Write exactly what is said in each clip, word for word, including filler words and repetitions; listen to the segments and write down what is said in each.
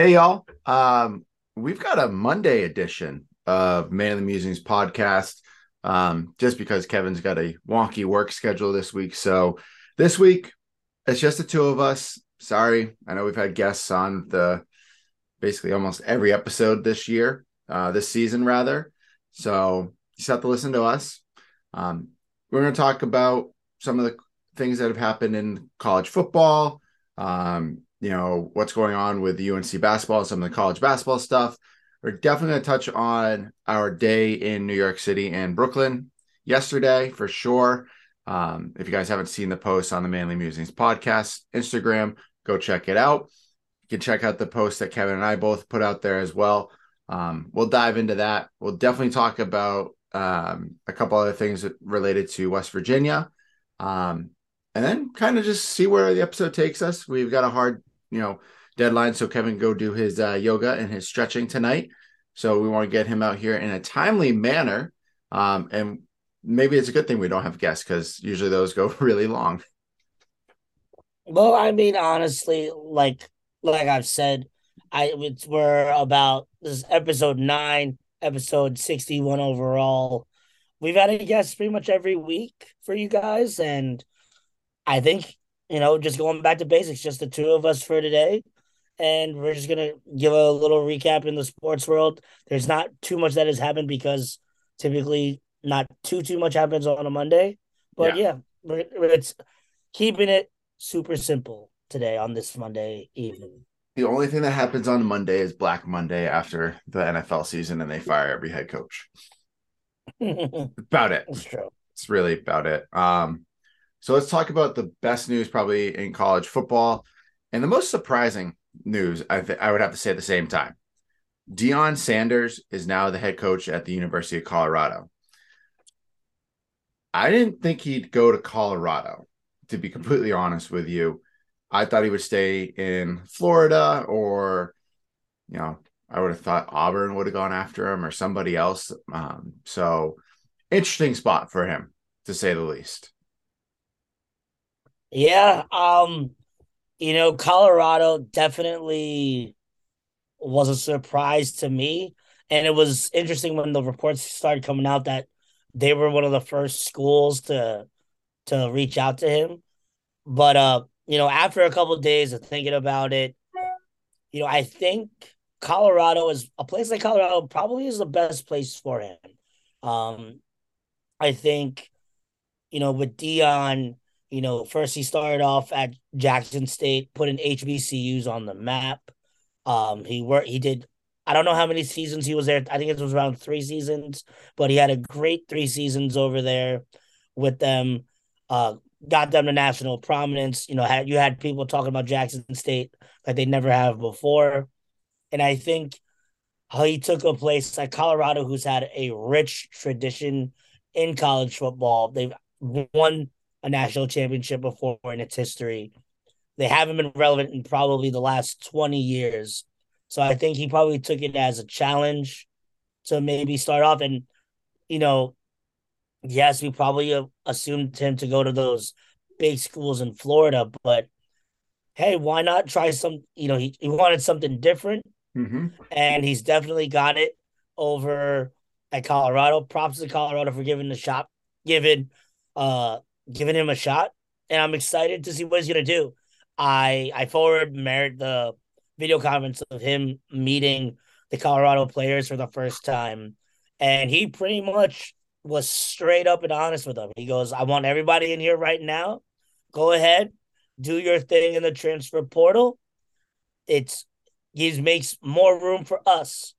Hey, y'all. Um, we've got a Monday edition of Man of the Musings podcast, um, just because Kevin's got a wonky work schedule this week. So this week, it's just the two of us. Sorry. I know we've had guests on the basically almost every episode this year, uh, this season, rather. So you just have to listen to us. Um, we're going to talk about some of the things that have happened in college football, um, you know, what's going on with U N C basketball, some of the college basketball stuff. We're definitely going to touch on our day in New York City and Brooklyn yesterday for sure. Um, if you guys haven't seen the post on the Manly Musings podcast Instagram, go check it out. You can check out the post that Kevin and I both put out there as well. Um, we'll dive into that. We'll definitely talk about um, a couple other things related to West Virginia. Um, and then kind of just see where the episode takes us. We've got a hard you know, deadline. So Kevin go do his uh, yoga and his stretching tonight. So we want to get him out here in a timely manner. Um, and maybe it's a good thing we don't have guests because usually those go really long. Well, I mean, honestly, like, like I've said, I it's, we're about this is episode nine, episode sixty-one overall. We've had a guest pretty much every week for you guys. And I think, you know, just going back to basics, just the two of us for today. And we're just going to give a little recap in the sports world. There's not too much that has happened because typically not too, too much happens on a Monday. But yeah, yeah we're, it's keeping it super simple today on this Monday evening. The only thing that happens on Monday is Black Monday after the N F L season and they fire every head coach. About it. It's true. It's really about it. Um, So let's talk about the best news probably in college football and the most surprising news. I th- I would have to say at the same time, Deion Sanders is now the head coach at the University of Colorado. I didn't think he'd go to Colorado, to be completely honest with you. I thought he would stay in Florida or, you know, I would have thought Auburn would have gone after him or somebody else. Um, so interesting spot for him, to say the least. Yeah, um, you know, Colorado definitely was a surprise to me. And it was interesting when the reports started coming out that they were one of the first schools to to reach out to him. But, uh, you know, after a couple of days of thinking about it, you know, I think Colorado is a place like Colorado probably is the best place for him. Um, I think, you know, with Deion... You know, first he started off at Jackson State, putting H B C Us on the map. Um, he worked, he did, I don't know how many seasons he was there. I think it was around three seasons, but he had a great three seasons over there with them. Uh, got them to national prominence. You know, had, you had people talking about Jackson State that they never have before. And I think how he took a place like Colorado, who's had a rich tradition in college football. They've won a national championship before in its history. They haven't been relevant in probably the last twenty years. So I think he probably took it as a challenge to maybe start off. And, you know, yes, we probably assumed him to go to those big schools in Florida, but hey, why not try some, you know, he, he wanted something different mm-hmm. and he's definitely got it over at Colorado. Props to Colorado for giving the shot, given, uh, giving him a shot, and I'm excited to see what he's going to do. I I forward Merritt the video comments of him meeting the Colorado players for the first time, and he pretty much was straight up and honest with them. He goes, I want everybody in here right now. Go ahead, do your thing in the transfer portal. It's he makes more room for us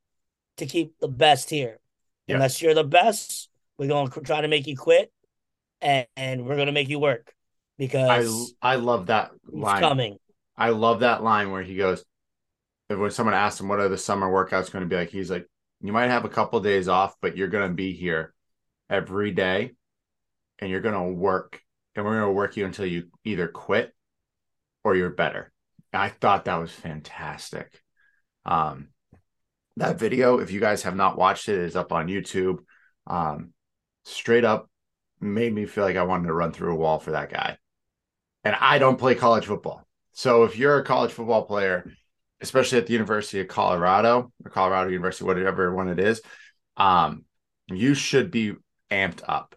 to keep the best here. Yeah. Unless you're the best, we're going to try to make you quit. And we're going to make you work because I, I love that line. Coming. I love that line where he goes, when someone asks him, what are the summer workouts going to be like? He's like, you might have a couple of days off, but you're going to be here every day and you're going to work and we're going to work you until you either quit or you're better. I thought that was fantastic. Um, that video, if you guys have not watched it, is up on YouTube. Um, straight up, made me feel like I wanted to run through a wall for that guy. And I don't play college football. So if you're a college football player especially at the University of Colorado or Colorado University, whatever one it is, um, you should be amped up.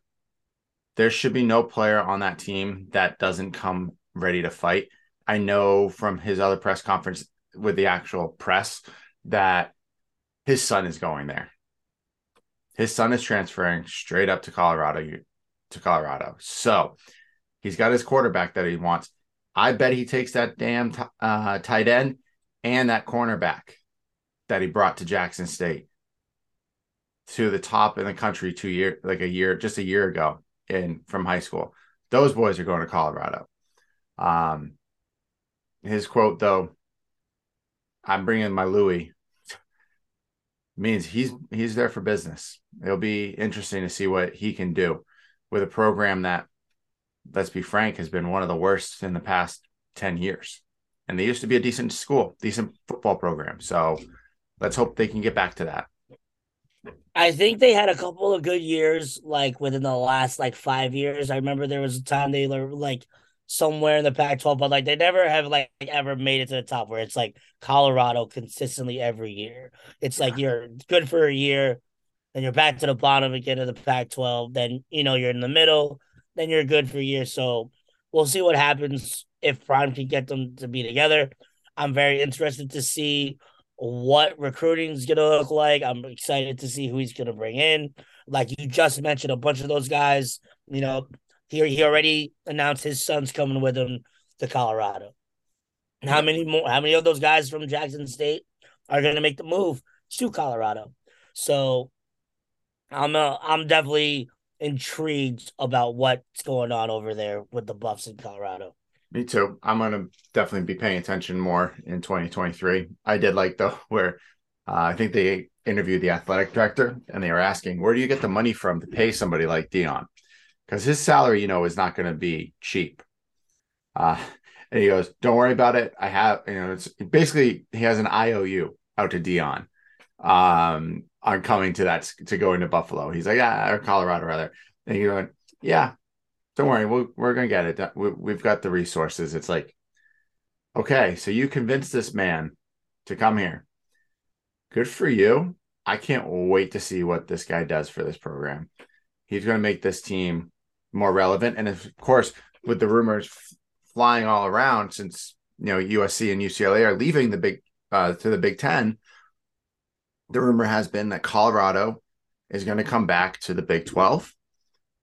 There should be no player on that team that doesn't come ready to fight. I know from his other press conference with the actual press that his son is going there. His son is transferring straight up to Colorado, to Colorado. So he's got his quarterback that he wants. I bet he takes that damn t- uh, tight end and that cornerback that he brought to Jackson State to the top in the country two years, like a year, just a year ago in from high school. Those boys are going to Colorado. Um, his quote, though, I'm bringing my Louis, means he's he's there for business. It'll be interesting to see what he can do with a program that, let's be frank, has been one of the worst in the past ten years. And they used to be a decent school, decent football program. So let's hope they can get back to that. I think they had a couple of good years, like within the last like five years. I remember there was a time they were like somewhere in the Pac twelve, but like they never have like ever made it to the top where it's like Colorado consistently every year. It's like you're good for a year, then you're back to the bottom again of the Pac twelve. Then, you know, you're in the middle, then you're good for a year. So we'll see what happens if Prime can get them to be together. I'm very interested to see what recruiting is going to look like. I'm excited to see who he's going to bring in. Like you just mentioned, a bunch of those guys, you know, he, he already announced his son's coming with him to Colorado. And how many more, how many of those guys from Jackson State are going to make the move to Colorado? So I'm, uh, I'm definitely intrigued about what's going on over there with the Buffs in Colorado. Me too. I'm going to definitely be paying attention more in twenty twenty-three. I did like, though, where uh, I think they interviewed the athletic director and they were asking, where do you get the money from to pay somebody like Deion? Because his salary, you know, is not going to be cheap. Uh, and he goes, don't worry about it. I have, you know, it's basically he has an I O U out to Deion um, on coming to that, to go into Buffalo. He's like, ah, or Colorado, rather. And he went, yeah. Don't worry, we'll, we're going to get it. We, we've got the resources. It's like, okay, so you convinced this man to come here. Good for you. I can't wait to see what this guy does for this program. He's going to make this team more relevant. And, of course, with the rumors f- flying all around since, you know, U S C and U C L A are leaving the big uh, to the Big Ten, the rumor has been that Colorado is going to come back to the Big twelve.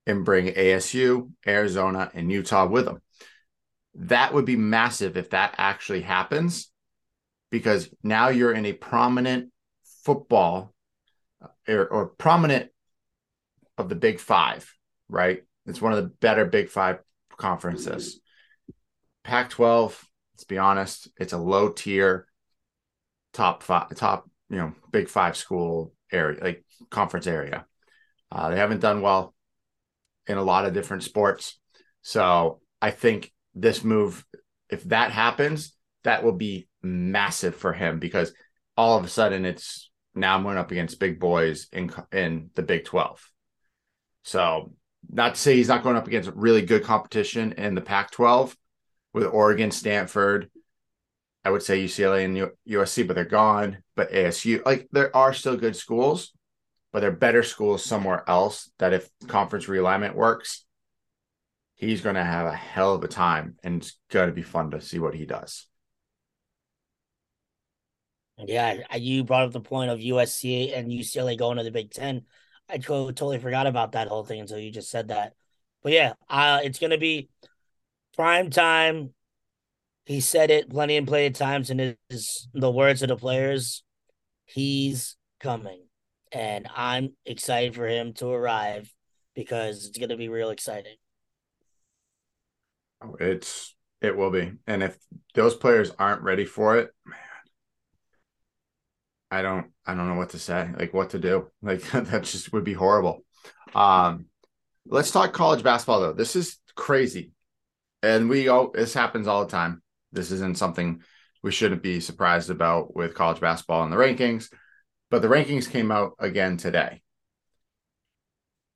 And bring A S U, Arizona, and Utah with them. That would be massive if that actually happens, because now you're in a prominent football or, or prominent of the Big Five, right? It's one of the better Big Five conferences. Pac twelve, let's be honest, it's a low tier top five, top, you know, Big Five school area, like conference area. Uh, they haven't done well in a lot of different sports. So I think this move, if that happens, that will be massive for him, because all of a sudden it's now I'm going up against big boys in in the Big twelve. So not to say he's not going up against really good competition in the Pac twelve with Oregon, Stanford, I would say U C L A and U S C, but they're gone. But A S U, like there are still good schools, but they're better schools somewhere else that if conference realignment works, he's going to have a hell of a time, and it's going to be fun to see what he does. Yeah, you brought up the point of U S C and U C L A going to the Big Ten. I totally forgot about that whole thing until you just said that. But yeah, uh, it's going to be prime time. He said it plenty and plenty of times, and it is the words of the players. He's coming. And I'm excited for him to arrive, because it's going to be real exciting. Oh, it's it will be. And if those players aren't ready for it, man, I don't I don't know what to say, like what to do. Like that just would be horrible. Um, let's talk college basketball, though. This is crazy. And we all this happens all the time. This isn't something we shouldn't be surprised about with college basketball and the rankings. But the rankings came out again today.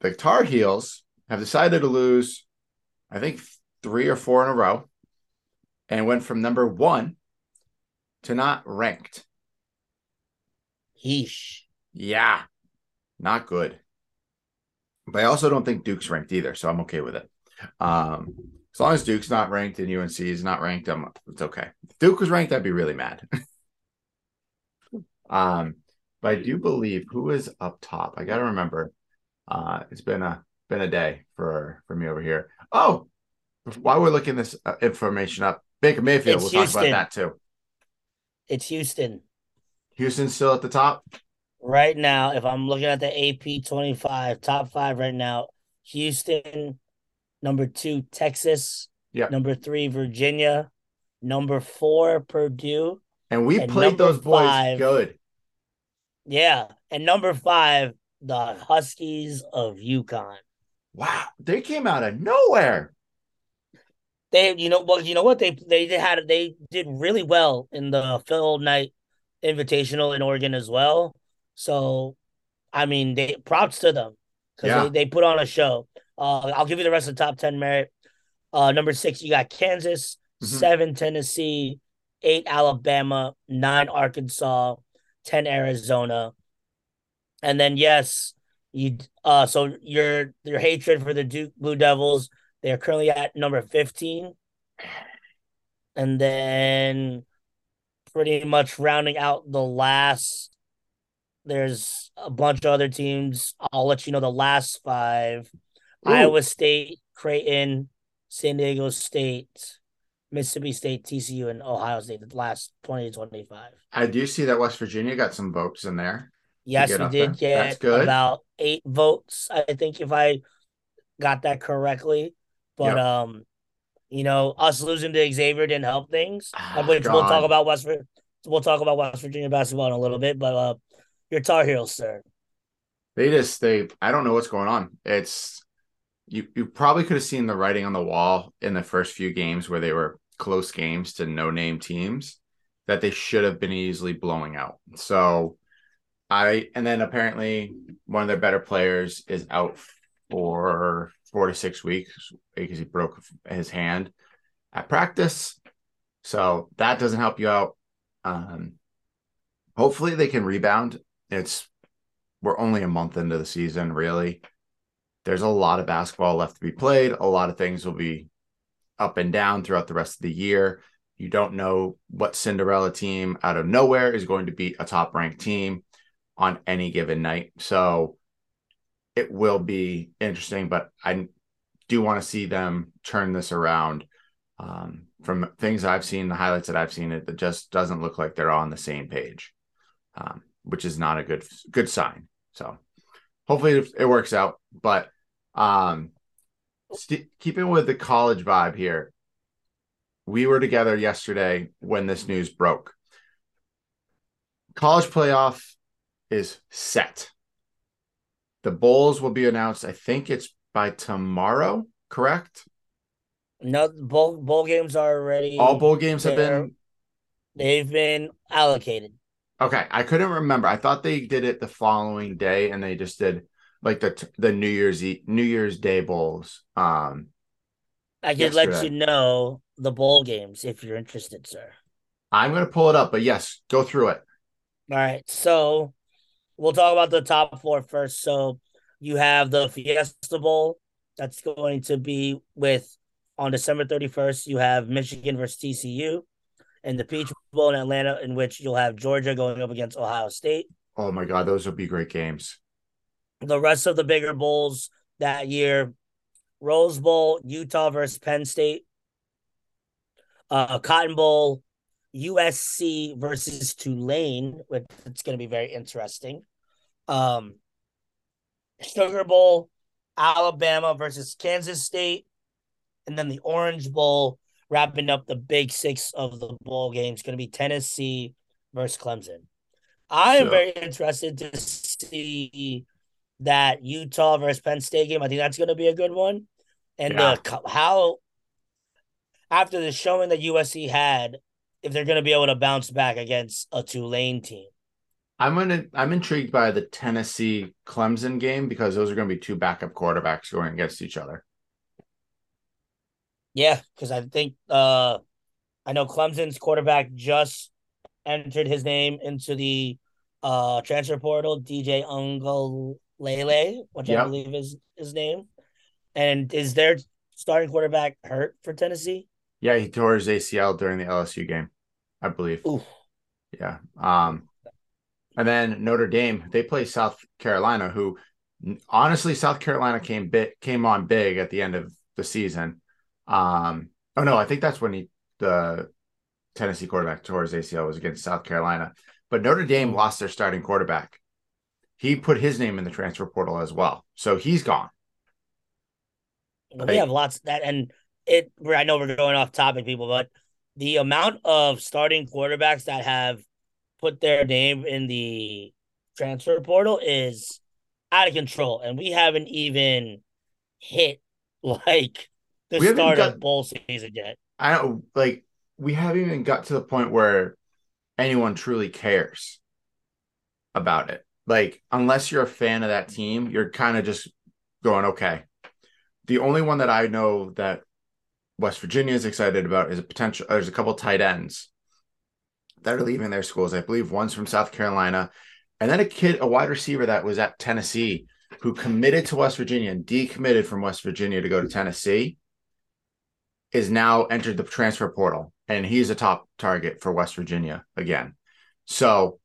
The Tar Heels have decided to lose, I think, three or four in a row, and went from number one to not ranked. Yeesh. Yeah. Not good. But I also don't think Duke's ranked either, so I'm okay with it. Um, as long as Duke's not ranked and U N C is not ranked, I'm, it's okay. If Duke was ranked, I'd be really mad. um, but I do believe who is up top. I got to remember. Uh, it's been a been a day for, for me over here. Oh, while we're looking this information up, Baker Mayfield, it's we'll Houston. Talk about that too. It's Houston. Houston's still at the top? Right now, if I'm looking at the A P twenty-five, top five right now, Houston, number two, Texas, yep. number three, Virginia, number four, Purdue. And we and played those boys five, good. Yeah, and number five, the Huskies of UConn. Wow, they came out of nowhere. They, you know, well, you know what they they had they did really well in the Phil Knight Invitational in Oregon as well. So, I mean, they props to them because yeah. they, they put on a show. Uh, I'll give you the rest of the top ten merit. Uh, number six, you got Kansas, mm-hmm. seven, Tennessee, eight, Alabama, nine, Arkansas, ten, Arizona. And then, yes, you. Uh, so your your hatred for the Duke Blue Devils, they are currently at number fifteen. And then pretty much rounding out the last, there's a bunch of other teams. I'll let you know the last five. Ooh. Iowa State, Creighton, San Diego State, Mississippi State, T C U, and Ohio State, the last twenty to twenty-five. I do see that West Virginia got some votes in there. Yes, we did get about eight votes, I think, if I got that correctly. But, yep. um, you know, us losing to Xavier didn't help things. Ah, which God. We'll talk about West We'll talk about West Virginia basketball in a little bit, but uh, your Tar Heels, sir. They just, they, I don't know what's going on. It's, you, you probably could have seen the writing on the wall in the first few games where they were close games to no-name teams that they should have been easily blowing out. So I, and then apparently one of their better players is out for four to six weeks because he broke his hand at practice. So that doesn't help you out. Um, hopefully they can rebound. It's, we're only a month into the season, really. There's a lot of basketball left to be played. A lot of things will be up and down throughout the rest of the year. You don't know what Cinderella team out of nowhere is going to be a top-ranked team on any given night. So it will be interesting, but I do want to see them turn this around. Um, from things I've seen, the highlights that I've seen, it, it just doesn't look like they're on the same page, um, which is not a good good sign. So hopefully it works out, but Um, st- keeping with the college vibe here, we were together yesterday when this news broke. College playoff is set. The bowls will be announced. I think it's by tomorrow, correct? No, bowl bowl games are already. All bowl games have been. They've been allocated. Okay, I couldn't remember. I thought they did it the following day, and they just did. Like the the New Year's New Year's Day bowls. Um, I could yesterday. Let you know the bowl games if you're interested, sir. I'm going to pull it up, but yes, go through it. All right, so we'll talk about the top four first. So you have the Fiesta Bowl that's going to be with on December thirty-first. You have Michigan versus T C U, and the Peach Bowl in Atlanta, in which you'll have Georgia going up against Ohio State. Oh my God, those would be great games. The rest of the bigger bowls that year, Rose Bowl, Utah versus Penn State, uh, Cotton Bowl, U S C versus Tulane, which it's going to be very interesting. Um, Sugar Bowl, Alabama versus Kansas State, and then the Orange Bowl, wrapping up the big six of the bowl games, going to be Tennessee versus Clemson. I am so. very interested to see that Utah versus Penn State game. I think that's going to be a good one. And yeah. the, how, after the showing that U S C had, if they're going to be able to bounce back against a Tulane team. I'm going to, I'm intrigued by the Tennessee Clemson game because those are going to be two backup quarterbacks going against each other. Yeah. Cause I think, uh, I know Clemson's quarterback just entered his name into the uh, transfer portal, D J Ungulele, which yep. I believe is his name. And is their starting quarterback hurt for Tennessee? Yeah, he tore his A C L during the L S U game, I believe. Oof. Yeah. Um, and then Notre Dame, they play South Carolina, who honestly, South Carolina came bit, came on big at the end of the season. Um, oh, no, I think that's when he, the Tennessee quarterback tore his A C L, was against South Carolina. But Notre Dame lost their starting quarterback. He put his name in the transfer portal as well. So he's gone. But we have lots of that, and it. I know we're going off topic, people, but the amount of starting quarterbacks that have put their name in the transfer portal is out of control, and we haven't even hit like the start got, of bowl season yet. I don't like we haven't even got to the point where anyone truly cares about it. Like, unless you're a fan of that team, you're kind of just going, okay. The only one that I know that West Virginia is excited about is a potential. There's a couple tight ends that are leaving their schools. I believe one's from South Carolina, and then a kid, a wide receiver that was at Tennessee, who committed to West Virginia and decommitted from West Virginia to go to Tennessee, is now entered the transfer portal, and he's a top target for West Virginia again. So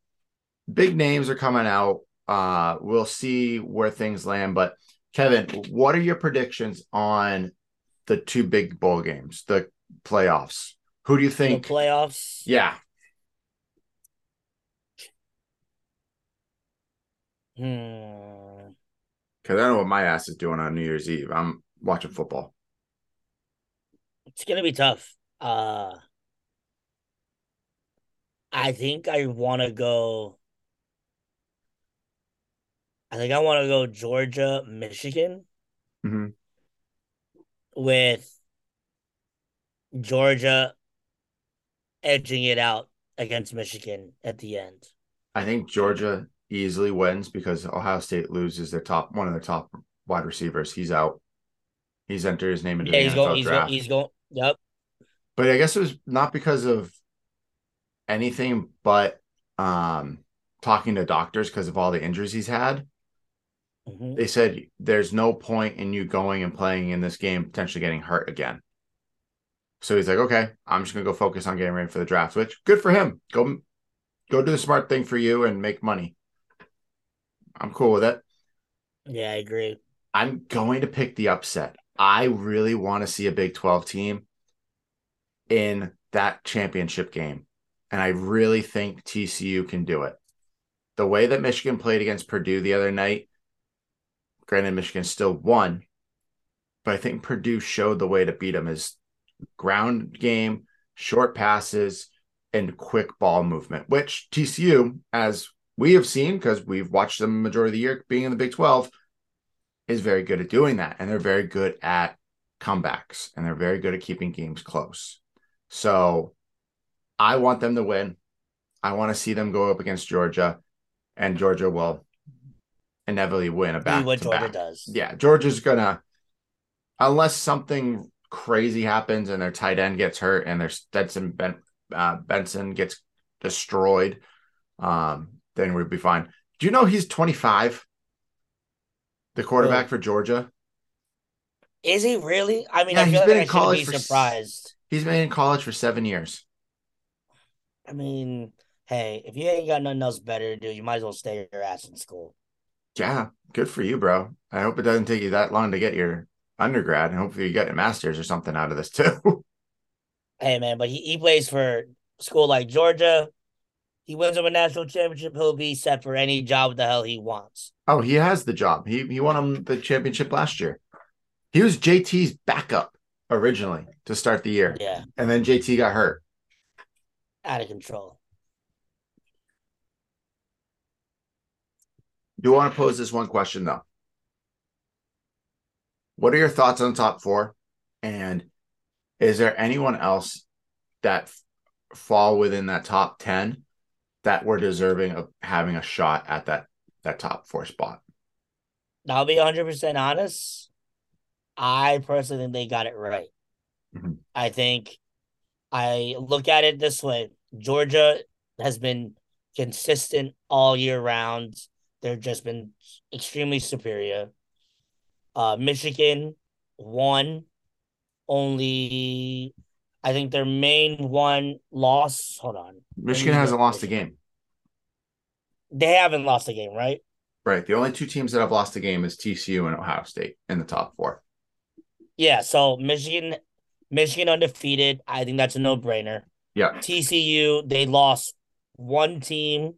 big names are coming out. Uh, we'll see where things land, but. Kevin, what are your predictions on the two big bowl games, the playoffs? Who do you think? The playoffs? Yeah. Hmm. Because I know what my ass is doing on New Year's Eve. I'm watching football. It's going to be tough. Uh, I think I want to go... I think I want to go Georgia, Michigan, mm-hmm. with Georgia edging it out against Michigan at the end. I think Georgia easily wins because Ohio State loses their top one of their top wide receivers. He's out. He's entered his name into yeah, the he's N F L going, he's draft. Going, he's going. Yep. But I guess it was not because of anything, but um, talking to doctors because of all the injuries he's had. Mm-hmm. They said there's no point in you going and playing in this game, potentially getting hurt again. So he's like, okay, I'm just going to go focus on getting ready for the draft, which good for him. Go, go do the smart thing for you and make money. I'm cool with it. Yeah, I agree. I'm going to pick the upset. I really want to see a Big twelve team in that championship game. And I really think T C U can do it. The way that Michigan played against Purdue the other night, granted, Michigan still won, but I think Purdue showed the way to beat them is ground game, short passes, and quick ball movement, which T C U, as we have seen, because we've watched them the majority of the year being in the Big twelve, is very good at doing that. And they're very good at comebacks, and they're very good at keeping games close. So I want them to win. I want to see them go up against Georgia, and Georgia will inevitably win a back-to-back. What Georgia does. Yeah, Georgia's going to, unless something crazy happens and their tight end gets hurt and their Stetson ben, uh, Benson gets destroyed, um, then we'll be fine. Do you know he's twenty-five, the quarterback yeah. for Georgia? Is he really? I mean, yeah, I feel he's like been I in college be for, surprised. He's been in college for seven years. I mean... Hey, if you ain't got nothing else better to do, you might as well stay your ass in school. Yeah, good for you, bro. I hope it doesn't take you that long to get your undergrad, and hopefully you get a master's or something out of this, too. Hey, man, but he, he plays for school like Georgia. He wins him a national championship. He'll be set for any job the hell he wants. Oh, he has the job. He, he won him the championship last year. He was J T's backup originally to start the year. Yeah. And then J T got hurt. Out of control. Do you want to pose this one question, though? What are your thoughts on top four? And is there anyone else that f- fall within that top ten that were deserving of having a shot at that, that top four spot? I'll be one hundred percent honest. I personally think they got it right. Mm-hmm. I think I look at it this way. Georgia has been consistent all year round. They've just been extremely superior. Uh, Michigan won only, I think their main one loss. Hold on. Michigan hasn't lost a game. They haven't lost a game, right? Right. The only two teams that have lost a game is T C U and Ohio State in the top four. Yeah, so Michigan, Michigan undefeated. I think that's a no-brainer. Yeah. T C U, they lost one team.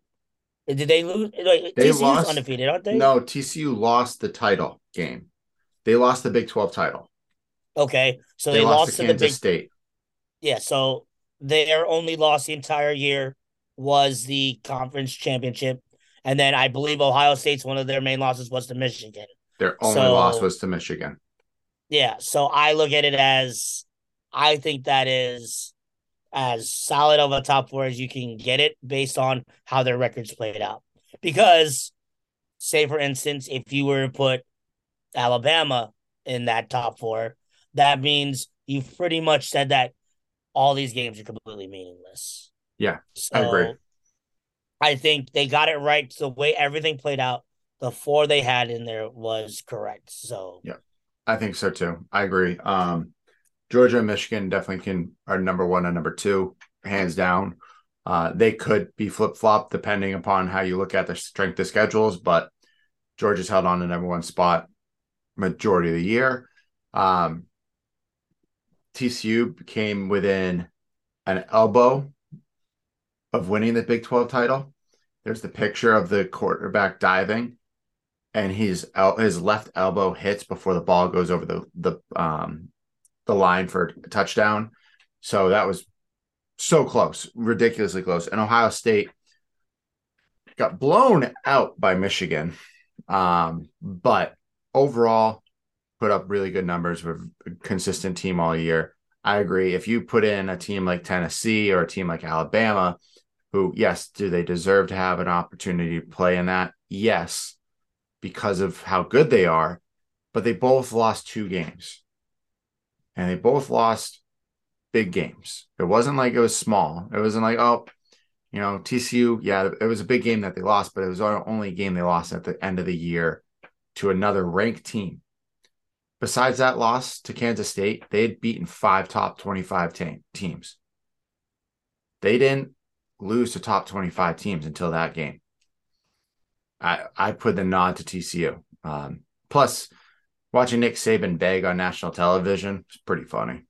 Did they lose? Like, they T C U's lost, undefeated, aren't they? No, T C U lost the title game. They lost the Big twelve title. Okay, so they, they lost, lost to, to Kansas the Big State. Yeah, so their only loss the entire year was the conference championship, and then I believe Ohio State's one of their main losses was to Michigan. Their only so, loss was to Michigan. Yeah, so I look at it as I think that is as solid of a top four as you can get it based on how their records played out. Because, say, for instance, if you were to put Alabama in that top four, that means you've pretty much said that all these games are completely meaningless. Yeah, so I agree. I think they got it right. The way everything played out, the four they had in there was correct. So yeah, I think so too. I agree. Um, Georgia and Michigan definitely can are number one and number two, hands down. Uh, they could be flip-flop depending upon how you look at the strength of schedules, but Georgia's held on to number one spot majority of the year. Um, T C U came within an elbow of winning the Big twelve title. There's the picture of the quarterback diving, and his el- his left elbow hits before the ball goes over the the um the line for a touchdown. So that was so close, ridiculously close. And Ohio State got blown out by Michigan, um, but overall put up really good numbers with a consistent team all year. I agree. If you put in a team like Tennessee or a team like Alabama, who, yes, do they deserve to have an opportunity to play in that? Yes, because of how good they are, but they both lost two games. And they both lost big games. It wasn't like it was small. It wasn't like, oh, you know, T C U, yeah, it was a big game that they lost, but it was our only game they lost at the end of the year to another ranked team. Besides that loss to Kansas State, they had beaten five top twenty-five te- teams. They didn't lose to top twenty-five teams until that game. I I put the nod to T C U. Um, plus, watching Nick Saban beg on national television is pretty funny.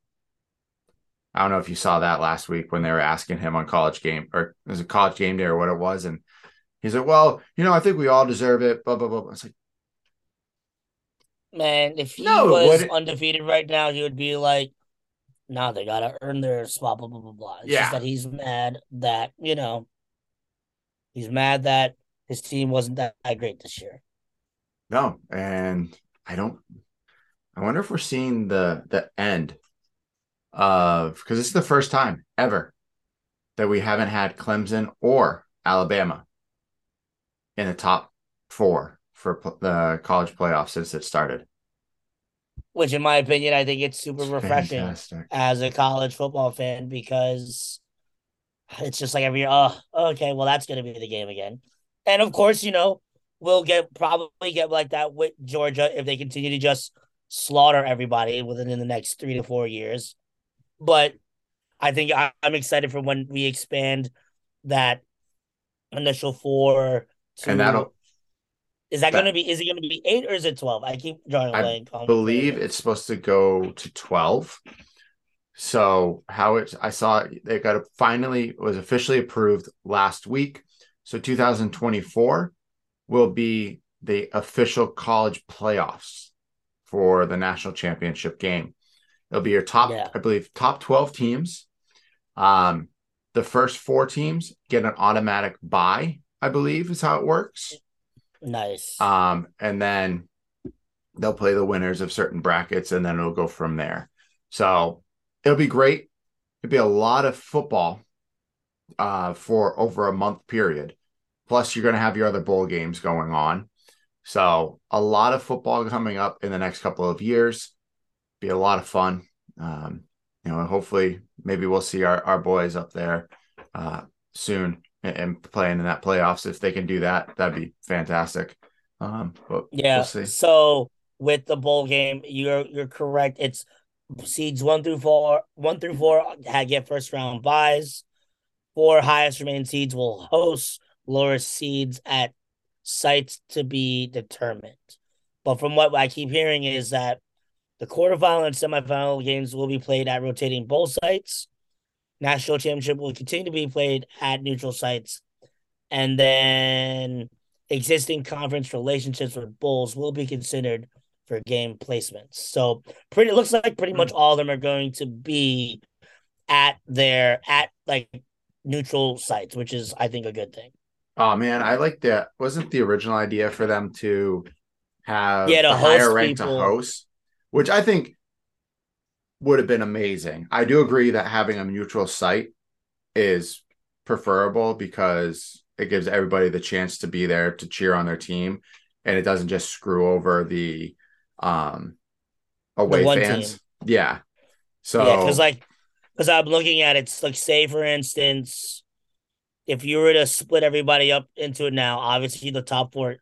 I don't know if you saw that last week when they were asking him on college game, or it was a college game day or what it was, and he's like, well, you know, I think we all deserve it, blah, blah, blah. I was like, man, if he no, was undefeated right now, he would be like, nah, they got to earn their spot, blah, blah, blah, blah. It's yeah. just that he's mad that, you know, he's mad that his team wasn't that great this year. No, and I don't – I wonder if we're seeing the, the end of – because this is the first time ever that we haven't had Clemson or Alabama in the top four for the college playoff since it started. Which, in my opinion, I think it's super it's refreshing fantastic. As a college football fan, because it's just like every year, oh, okay, well, that's going to be the game again. And, of course, you know, we'll get probably get like that with Georgia if they continue to just slaughter everybody within the next three to four years. But I think I, I'm excited for when we expand that initial four to and that'll Is that, that going to be? Is it going to be eight or is it twelve? I keep drawing a blank. I believe it's supposed to go to twelve. So how it? I saw it. It got a, finally was officially approved last week. So two thousand twenty-four will be the official college playoffs for the national championship game. It'll be your top, yeah. I believe, top twelve teams. Um, the first four teams get an automatic bye. I believe is how it works. Nice. Um, and then they'll play the winners of certain brackets, and then it'll go from there. So it'll be great. It'll be a lot of football uh, for over a month period. Plus, you're going to have your other bowl games going on. So a lot of football coming up in the next couple of years. Be a lot of fun. Um, you know, hopefully maybe we'll see our, our boys up there uh, soon. and playing in that playoffs. If they can do that, that'd be fantastic. Um, but yeah, we'll see. So with the bowl game, you're you're correct. It's seeds one through four, one through four get first round buys. Four highest remaining seeds will host lower seeds at sites to be determined. But from what I keep hearing is that the quarterfinal and semifinal games will be played at rotating bowl sites. National championship will continue to be played at neutral sites. And then existing conference relationships with bowls will be considered for game placements. So pretty it looks like pretty much all of them are going to be at their at like neutral sites, which is I think a good thing. Oh man, I like that. Wasn't the original idea for them to have yeah, the higher rank people. To host, which I think would have been amazing. I do agree that having a neutral site is preferable because it gives everybody the chance to be there to cheer on their team, and it doesn't just screw over the um away the fans. Team. Yeah. So yeah, because like because I'm looking at it, it's like say for instance, if you were to split everybody up into it now, obviously the top four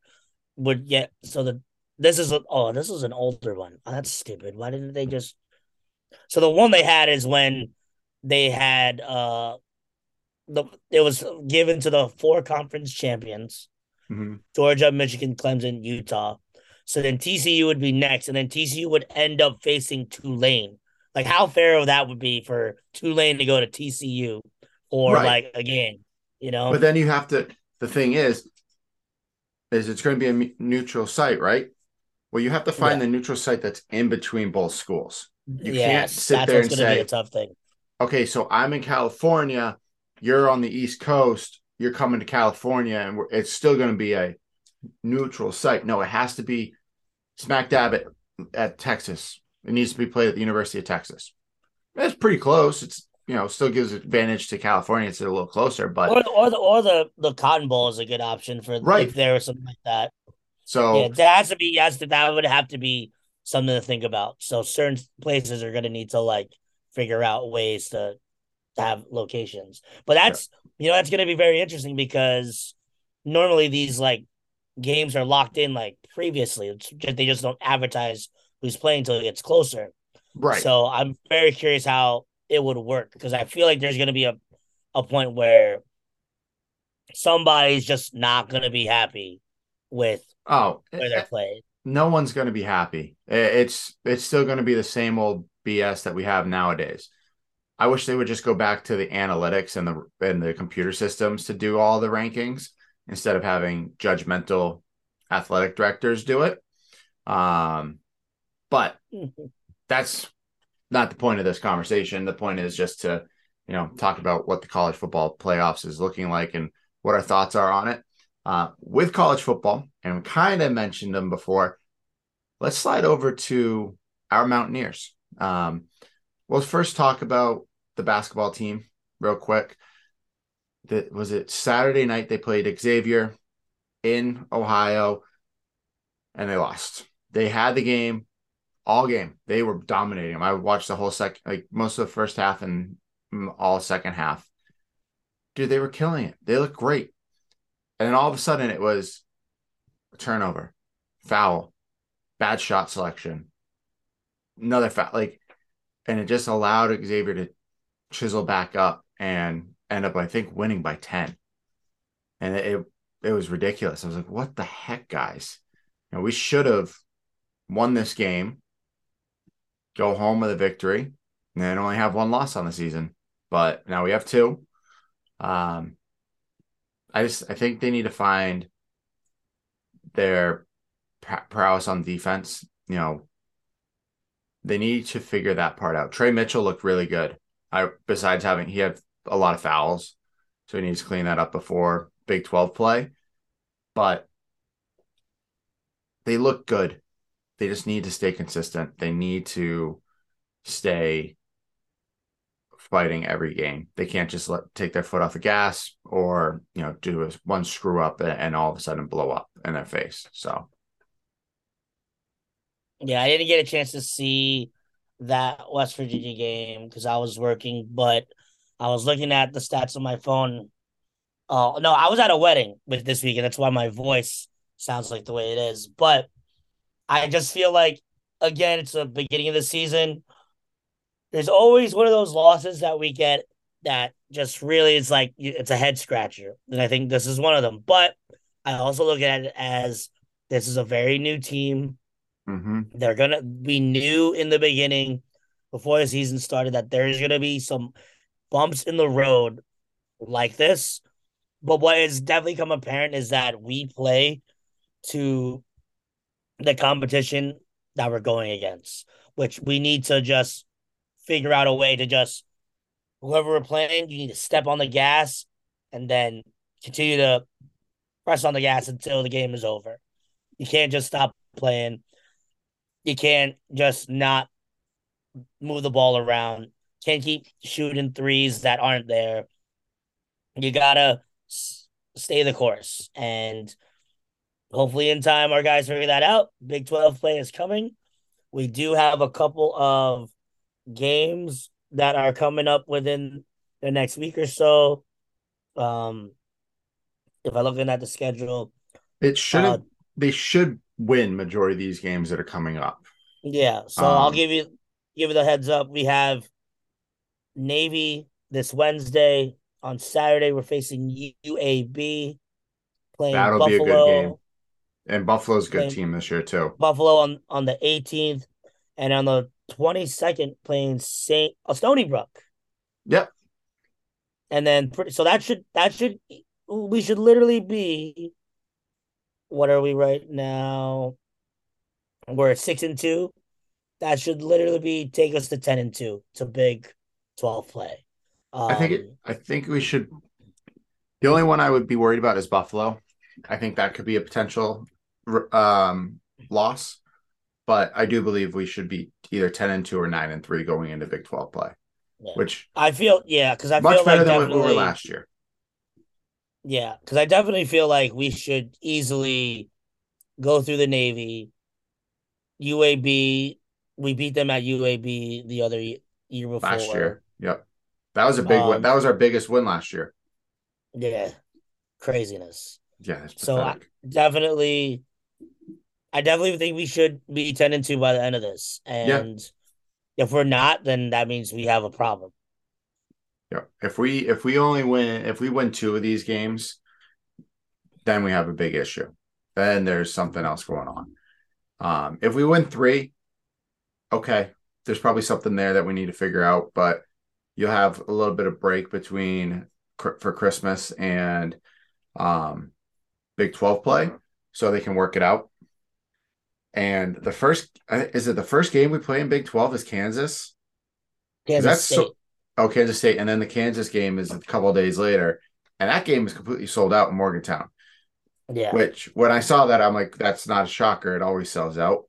would get so the this is a, oh this is an older one. Oh, that's stupid. Why didn't they just so the one they had is when they had uh the it was given to the four conference champions, mm-hmm. Georgia, Michigan, Clemson, Utah. So then T C U would be next, and then T C U would end up facing Tulane. Like how fair of that would be for Tulane to go to T C U or right. like again, you know. But then you have to. The thing is, is it's going to be a neutral site, right? Well, you have to find yeah. the neutral site that's in between both schools. You yes, can't sit there and say, be a tough thing. "Okay, so I'm in California, you're on the East Coast, you're coming to California, and we're, it's still going to be a neutral site." No, it has to be smack dab at, at Texas. It needs to be played at the University of Texas. That's pretty close. It's you know still gives advantage to California. It's a little closer, but or the or the or the, the Cotton Bowl is a good option for right. if there was something like that. So yeah, that has to be yes, that would have to be something to think about. So certain places are going to need to like figure out ways to have locations. But that's sure. you know that's going to be very interesting because normally these like games are locked in like previously. It's just, they just don't advertise who's playing until it gets closer. Right. So I'm very curious how it would work because I feel like there's going to be a, a point where somebody's just not going to be happy with oh where they're played. No one's going to be happy. It's it's still going to be the same old B S that we have nowadays. I wish they would just go back to the analytics and the and the computer systems to do all the rankings instead of having judgmental athletic directors do it. Um, but that's not the point of this conversation. The point is just to, you know, talk about what the college football playoffs is looking like and what our thoughts are on it. Uh, with college football, and we kind of mentioned them before, let's slide over to our Mountaineers. Um, we'll first talk about the basketball team real quick. That was it Saturday night they played Xavier in Ohio, and they lost. They had the game all game. They were dominating them. I watched the whole second, like most of the first half and all second half. Dude, they were killing it. They looked great. And then all of a sudden it was a turnover, foul, bad shot selection, another foul. Like, and it just allowed Xavier to chisel back up and end up, I think, winning by ten. And it it, it was ridiculous. I was like, what the heck, guys? You know, we should have won this game, go home with a victory, and then only have one loss on the season. But now we have two. Um I just I think they need to find their prowess on defense. You know, they need to figure that part out. Trey Mitchell looked really good. I besides having he had a lot of fouls, so he needs to clean that up before Big twelve play. But they look good. They just need to stay consistent. They need to stay fighting every game. They can't just let take their foot off the gas or, you know, do a, one screw up and, and all of a sudden blow up in their face. So. Yeah, I didn't get a chance to see that West Virginia game because I was working, but I was looking at the stats on my phone Uh, no, I was at a wedding with this weekend. That's why my voice sounds like the way it is. But I just feel like, again, it's the beginning of the season. There's always one of those losses that we get that just really is like, it's a head scratcher. And I think this is one of them. But I also look at it as this is a very new team. Mm-hmm. They're going to be new in the beginning before the season started that there's going to be some bumps in the road like this. But what has definitely come apparent is that we play to the competition that we're going against, which we need to just figure out a way to just whoever we're playing, you need to step on the gas and then continue to press on the gas until the game is over. You can't just stop playing. You can't just not move the ball around. Can't keep shooting threes that aren't there. You got to stay the course. And hopefully in time, our guys figure that out. Big twelve play is coming. We do have a couple of games that are coming up within the next week or so. Um, if I'm looking at the schedule. It should uh, They should win majority of these games that are coming up. Yeah, so um, I'll give you give it a heads up. We have Navy this Wednesday. On Saturday, we're facing U A B playing That'll Buffalo. That'll be a good game. And Buffalo's a good team this year, too. Buffalo on, on the eighteenth. And on the twenty-second, playing Saint uh, Stony Brook. Yep. And then, so that should, that should, we should literally be, what are we right now? We're at six and two. That should literally be, take us to ten and two to Big twelve play. Um, I think it, I think we should. The only one I would be worried about is Buffalo. I think that could be a potential um, loss, but I do believe we should be either ten and two or nine and three going into Big twelve play. Yeah. Which I feel, yeah, because I much feel better like than what we were last year. Yeah, because I definitely feel like we should easily go through the Navy, U A B. We beat them at U A B the other year before. Last year, yep. That was a big um, win. That was our biggest win last year. Yeah. Craziness. Yeah. So I definitely, I definitely think we should be ten and two by the end of this. And yeah. If we're not, then that means we have a problem. Yeah. If we, if we only win, if we win two of these games, then we have a big issue. Then there's something else going on. Um, if we win three, okay. There's probably something there that we need to figure out, but you'll have a little bit of break between for Christmas and um, Big twelve play, so they can work it out. And the first is it the first game we play in Big twelve is Kansas. Kansas that's State. So, oh, Kansas State, and then the Kansas game is a couple of days later, and that game is completely sold out in Morgantown. Yeah. Which when I saw that, I'm like, that's not a shocker. It always sells out.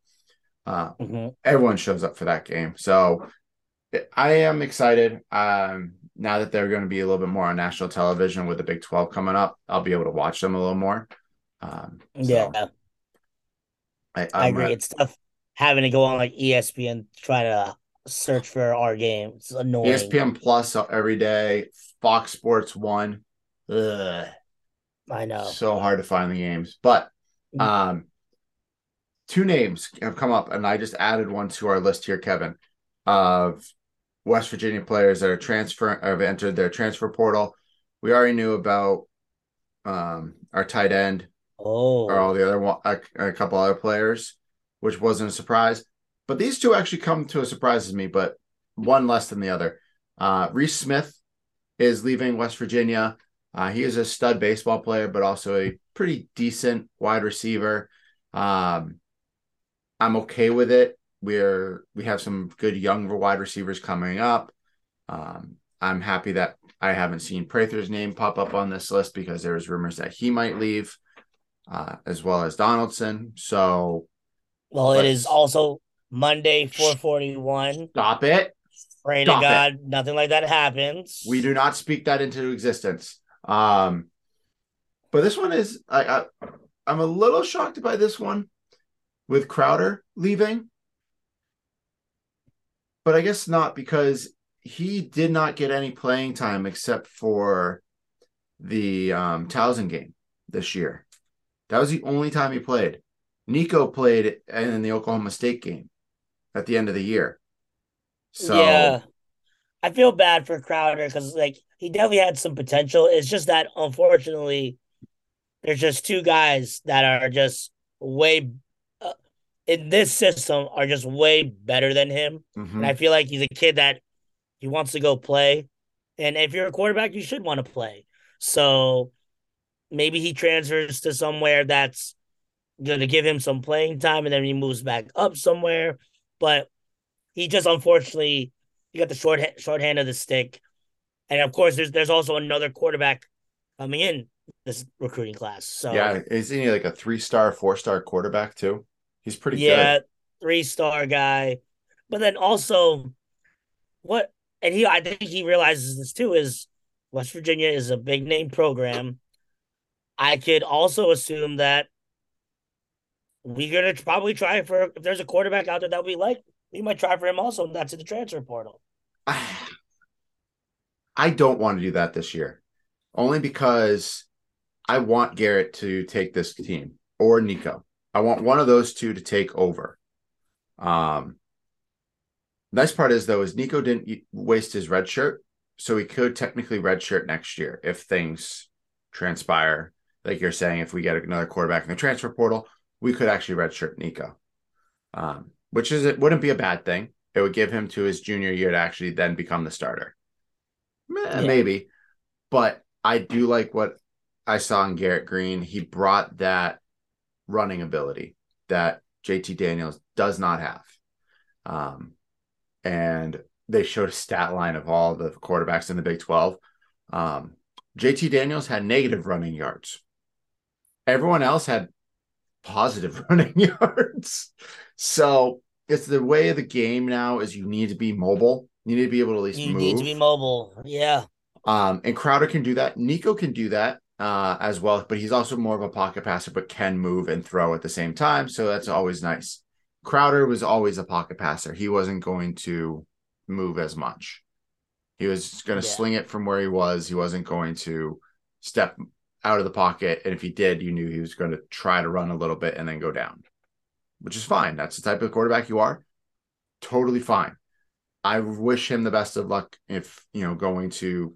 Uh, mm-hmm. Everyone shows up for that game, so. I am excited um, now that they're going to be a little bit more on national television with the Big twelve coming up. I'll be able to watch them a little more. Um, so yeah, I, I agree. Gonna... It's tough having to go on like E S P N try to search for our game. It's annoying. E S P N Plus every day. Fox Sports One. Ugh. I know. So hard to find the games, but um, two names have come up, and I just added one to our list here, Kevin. Of West Virginia players that are transfer have entered their transfer portal. We already knew about um, our tight end, oh, or all the other one, a, a couple other players, which wasn't a surprise. But these two actually come to a surprise to me, but one less than the other. Uh, Reese Smith is leaving West Virginia. Uh, he is a stud baseball player, but also a pretty decent wide receiver. Um, I'm okay with it. We're we have some good young wide receivers coming up. Um, I'm happy that I haven't seen Prather's name pop up on this list because there was rumors that he might leave, uh, as well as Donaldson. So, well, it is also Monday, four forty-one. Stop it! Pray to God, nothing like that happens. We do not speak that into existence. Um, but this one is I, I I'm a little shocked by this one with Crowder leaving. But I guess not because he did not get any playing time except for the um, Towson game this year. That was the only time he played. Nico played in the Oklahoma State game at the end of the year. So yeah, I feel bad for Crowder because like he definitely had some potential. It's just that unfortunately, there's just two guys that are just way uh, in this system are just way better than him. Mm-hmm. And I feel like he's a kid that he wants to go play. And if you're a quarterback, you should want to play. So maybe he transfers to somewhere that's going to give him some playing time, and then he moves back up somewhere. But he just unfortunately he got the short short hand of the stick. And of course, there's there's also another quarterback coming in this recruiting class. So yeah, isn't he like a three star, four star quarterback too? He's pretty yeah, good. Yeah, three star guy. But then also, what and he I think he realizes this too is West Virginia is a big name program. I could also assume that we're gonna probably try for if there's a quarterback out there that we like, we might try for him also. And that's in the transfer portal. I don't want to do that this year, only because I want Garrett to take this team or Nico. I want one of those two to take over. Um, nice part is though is Nico didn't waste his red shirt, so he could technically redshirt next year if things transpire. Like you're saying, if we get another quarterback in the transfer portal, we could actually redshirt Nico, um, which is it wouldn't be a bad thing. It would give him to his junior year to actually then become the starter. Yeah. Maybe, but I do like what I saw in Garrett Green. He brought that running ability that J T Daniels does not have. Um, and they showed a stat line of all the quarterbacks in the Big twelve. Um, J T Daniels had negative running yards. Everyone else had positive running yards. So it's the way of the game now is you need to be mobile. You need to be able to at least you move. You need to be mobile. Yeah. Um, and Crowder can do that. Nico can do that uh, as well, but he's also more of a pocket passer, but can move and throw at the same time. So that's always nice. Crowder was always a pocket passer. He wasn't going to move as much. He was going to yeah. sling it from where he was. He wasn't going to step out of the pocket. And if he did, you knew he was going to try to run a little bit and then go down, which is fine. That's the type of quarterback you are. Totally fine. I wish him the best of luck if, you know, going to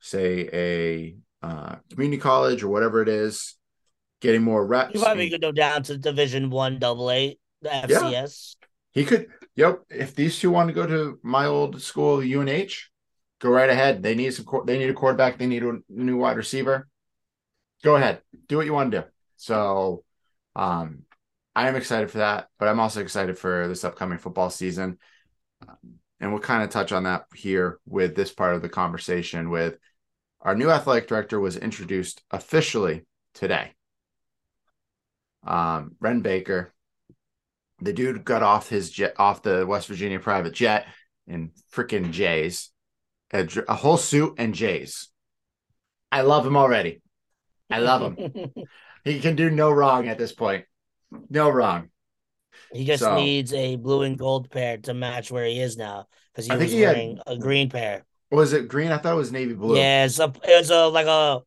say a uh, community college or whatever it is, getting more reps. He probably and, could go down to Division One, Double A, the F C S. Yeah. He could. Yep. If these two want to go to my old school, U N H, go right ahead. They need some. They need a quarterback. They need a new wide receiver. Go ahead. Do what you want to do. So, um, I am excited for that, but I'm also excited for this upcoming football season. Um, And we'll kind of touch on that here with this part of the conversation with our new athletic director was introduced officially today. Um, Ren Baker, the dude got off his jet off the West Virginia private jet in freaking Jays, a, a whole suit and Jays. I love him already. I love him. He can do no wrong at this point. No wrong. He just so, needs a blue and gold pair to match where he is now because he I was think he wearing had, a green pair. Was it green? I thought it was navy blue. Yeah, it's a, it was a, like a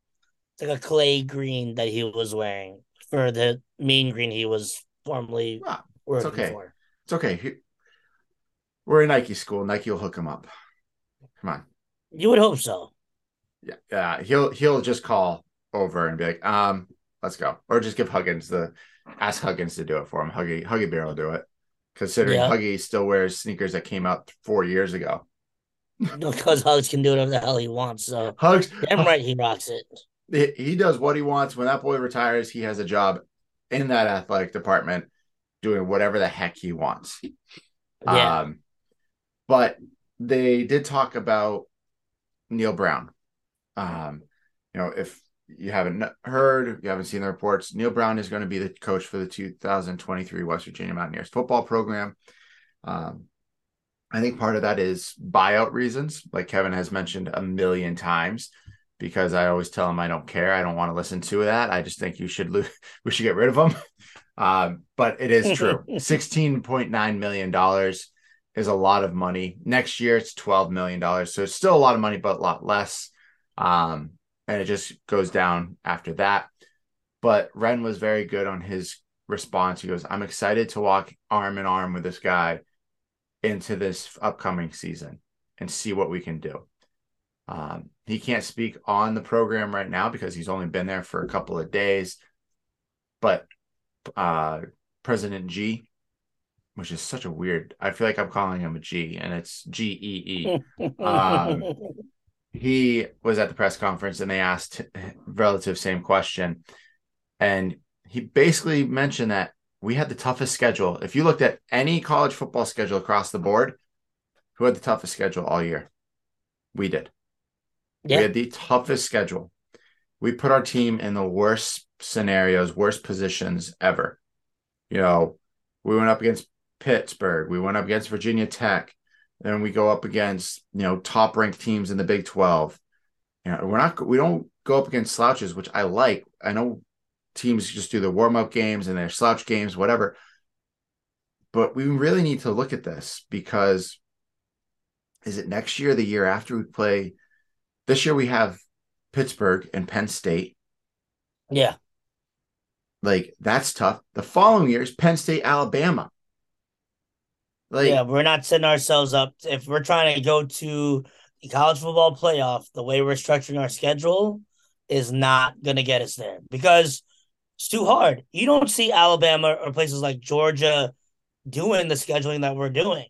like a clay green that he was wearing for the mean green he was formerly ah, working it's okay. for. It's okay. He, we're in Nike school. Nike will hook him up. Come on. You would hope so. Yeah, yeah. He'll he'll just call over and be like, um, let's go, or just give Huggins the. Ask Huggins to do it for him. Huggy Huggy Bear will do it. Considering yeah. Huggy still wears sneakers that came out four years ago. Because Hugs can do whatever the hell he wants. So Hugs, damn right he rocks it. He, he does what he wants. When that boy retires, he has a job in that athletic department doing whatever the heck he wants. Yeah. Um, but they did talk about Neil Brown. Um, you know, if you haven't heard, you haven't seen the reports, Neil Brown is going to be the coach for the two thousand twenty-three West Virginia Mountaineers football program. Um, I think part of that is buyout reasons, like Kevin has mentioned a million times, because I always tell him I don't care. I don't want to listen to that. I just think you should lose. We should get rid of him. Um, but it is true. sixteen point nine million dollars is a lot of money. Next year, it's twelve million dollars. So it's still a lot of money, but a lot less. Um, and it just goes down after that. But Wren was very good on his response. He goes, I'm excited to walk arm in arm with this guy into this upcoming season and see what we can do. Um, he can't speak on the program right now because he's only been there for a couple of days. But uh, President G, which is such a weird, I feel like I'm calling him a G, and it's G E E. Um, he was at the press conference and they asked relative same question. And he basically mentioned that we had the toughest schedule. If you looked at any college football schedule across the board, who had the toughest schedule all year? We did. Yep. We had the toughest schedule. We put our team in the worst scenarios, worst positions ever. You know, we went up against Pittsburgh. We went up against Virginia Tech. Then we go up against, you know, top-ranked teams in the Big twelve. You know, we're not, we don't go up against slouches, which I like. I know teams just do their warm-up games and their slouch games, whatever. But we really need to look at this because is it next year, the year after we play? This year we have Pittsburgh and Penn State. Yeah. Like, that's tough. The following year is Penn State, Alabama. Like, yeah, we're not setting ourselves up. If we're trying to go to the college football playoff, the way we're structuring our schedule is not going to get us there because it's too hard. You don't see Alabama or places like Georgia doing the scheduling that we're doing.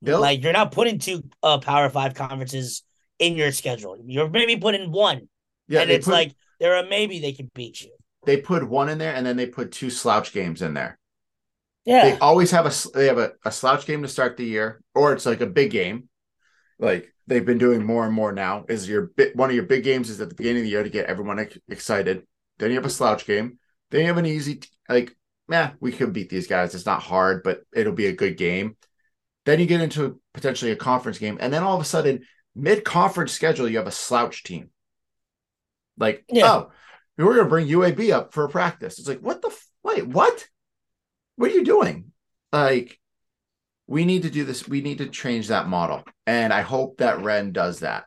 Bill? Like, you're not putting two uh, Power Five conferences in your schedule. You're maybe putting one. Yeah, and it's put, like, there are maybe they can beat you. They put one in there, and then they put two slouch games in there. Yeah. They always have a they have a, a slouch game to start the year, or it's like a big game. Like they've been doing more and more now. Is your bit one of your big games is at the beginning of the year to get everyone excited. Then you have a slouch game. Then you have an easy like, meh, we could beat these guys. It's not hard, but it'll be a good game. Then you get into potentially a conference game, and then all of a sudden, mid-conference schedule, you have a slouch team. Like, yeah. oh, we're gonna bring U A B up for a practice. It's like, what the f- wait, what? What are you doing? Like, we need to do this. We need to change that model. And I hope that Wren does that.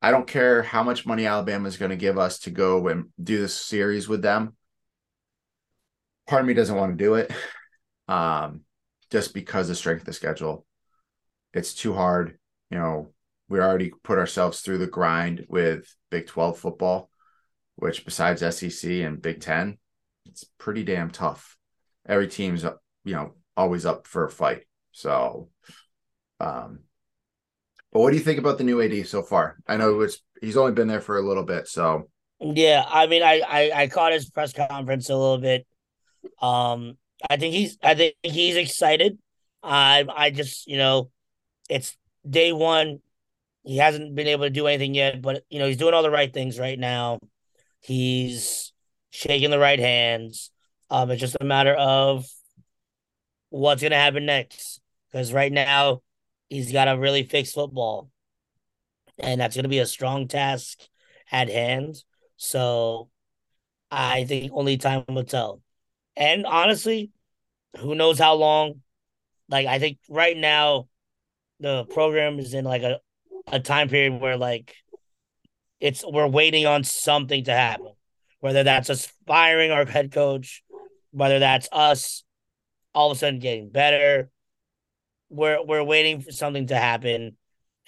I don't care how much money Alabama is going to give us to go and do this series with them. Part of me doesn't want to do it um, just because of the strength of the schedule. It's too hard. You know, we already put ourselves through the grind with Big twelve football, which besides S E C and Big Ten, it's pretty damn tough. Every team's, you know, always up for a fight. So, um, but what do you think about the new A D so far? I know it's he's only been there for a little bit, so. Yeah, I mean, I, I, I caught his press conference a little bit. Um, I think he's I think he's excited. I I just you know, it's day one. He hasn't been able to do anything yet, but you know he's doing all the right things right now. He's shaking the right hands. Um, it's just a matter of what's going to happen next. Because right now, he's got to really fix football. And that's going to be a strong task at hand. So I think only time will tell. And honestly, who knows how long. Like, I think right now, the program is in like a, a time period where like it's we're waiting on something to happen. Whether that's us firing our head coach, whether that's us all of a sudden getting better, we're we're waiting for something to happen.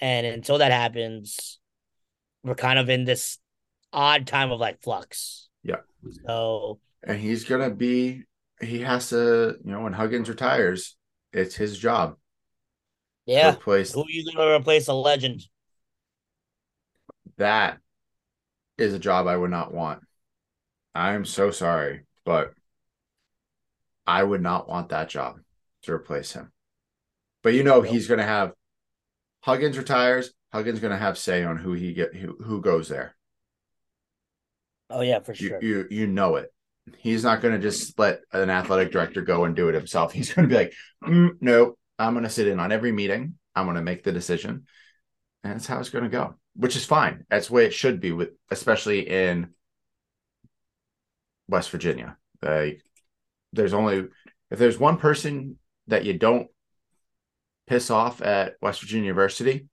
And until that happens, we're kind of in this odd time of like flux. Yeah. So and he's gonna be he has to, you know, when Huggins retires, it's his job. Yeah. Replace, Who are you gonna replace a legend? That is a job I would not want. I'm so sorry, but I would not want that job to replace him. But you know nope. he's going to have Huggins retires. Huggins going to have say on who he get who, who goes there. Oh yeah, for sure. You you, you know it. He's not going to just let an athletic director go and do it himself. He's going to be like, mm, no, I'm going to sit in on every meeting. I'm going to make the decision, and that's how it's going to go. Which is fine. That's the way it should be. With especially in West Virginia, like. There's only if there's one person that you don't piss off at West Virginia University,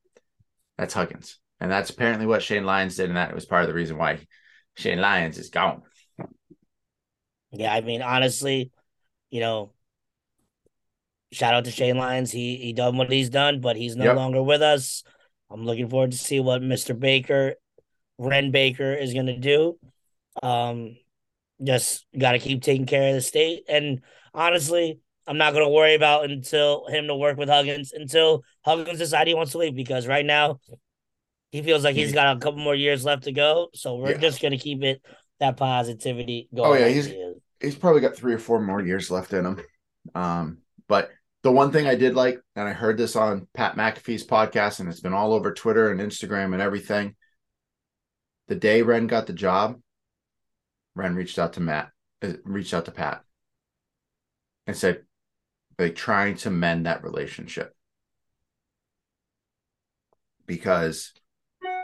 that's Huggins. And that's apparently what Shane Lyons did. And that was part of the reason why Shane Lyons is gone. Yeah, I mean, honestly, you know, shout out to Shane Lyons. He he done what he's done, but he's no yep. longer with us. I'm looking forward to see what Mister Baker, Ren Baker, is going to do. Um, just got to keep taking care of the state. And honestly, I'm not going to worry about until him to work with Huggins until Huggins decides he wants to leave, because right now he feels like he's got a couple more years left to go. So we're yeah. just going to keep it that positivity going. Oh yeah, he's he's probably got three or four more years left in him. Um, but the one thing I did like, and I heard this on Pat McAfee's podcast, and it's been all over Twitter and Instagram and everything. The day Ren got the job, Ren reached out to Matt, uh, reached out to Pat, and said, like, trying to mend that relationship, because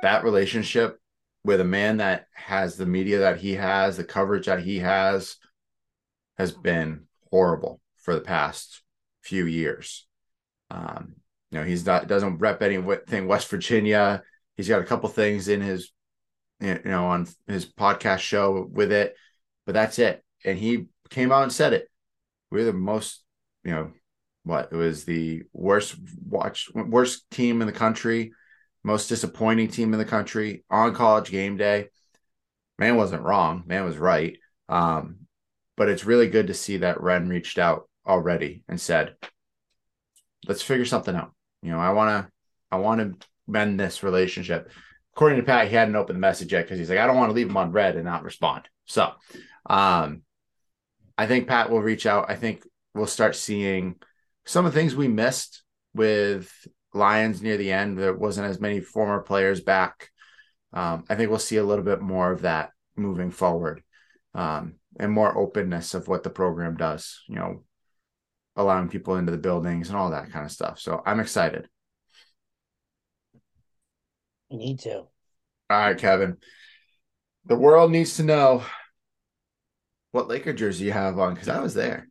that relationship with a man that has the media that he has, the coverage that he has, has been horrible for the past few years. Um, you know, he's not doesn't rep anything West Virginia. He's got a couple things in his, you know, on his podcast show with it, but that's it. And he came out and said it. We're the most, you know, what it was the worst watch, worst team in the country, most disappointing team in the country on College Game Day. Man wasn't wrong. Man was right. Um, but it's really good to see that Ren reached out already and said, let's figure something out. You know, I want to, I want to mend this relationship. According to Pat, he hadn't opened the message yet, because he's like, I don't want to leave him on red and not respond. So um, I think Pat will reach out. I think we'll start seeing some of the things we missed with Lions near the end. There wasn't as many former players back. Um, I think we'll see a little bit more of that moving forward, um, and more openness of what the program does, you know, allowing people into the buildings and all that kind of stuff. So I'm excited. Me too. All right, Kevin. The world needs to know what Laker jersey you have on, because I was there.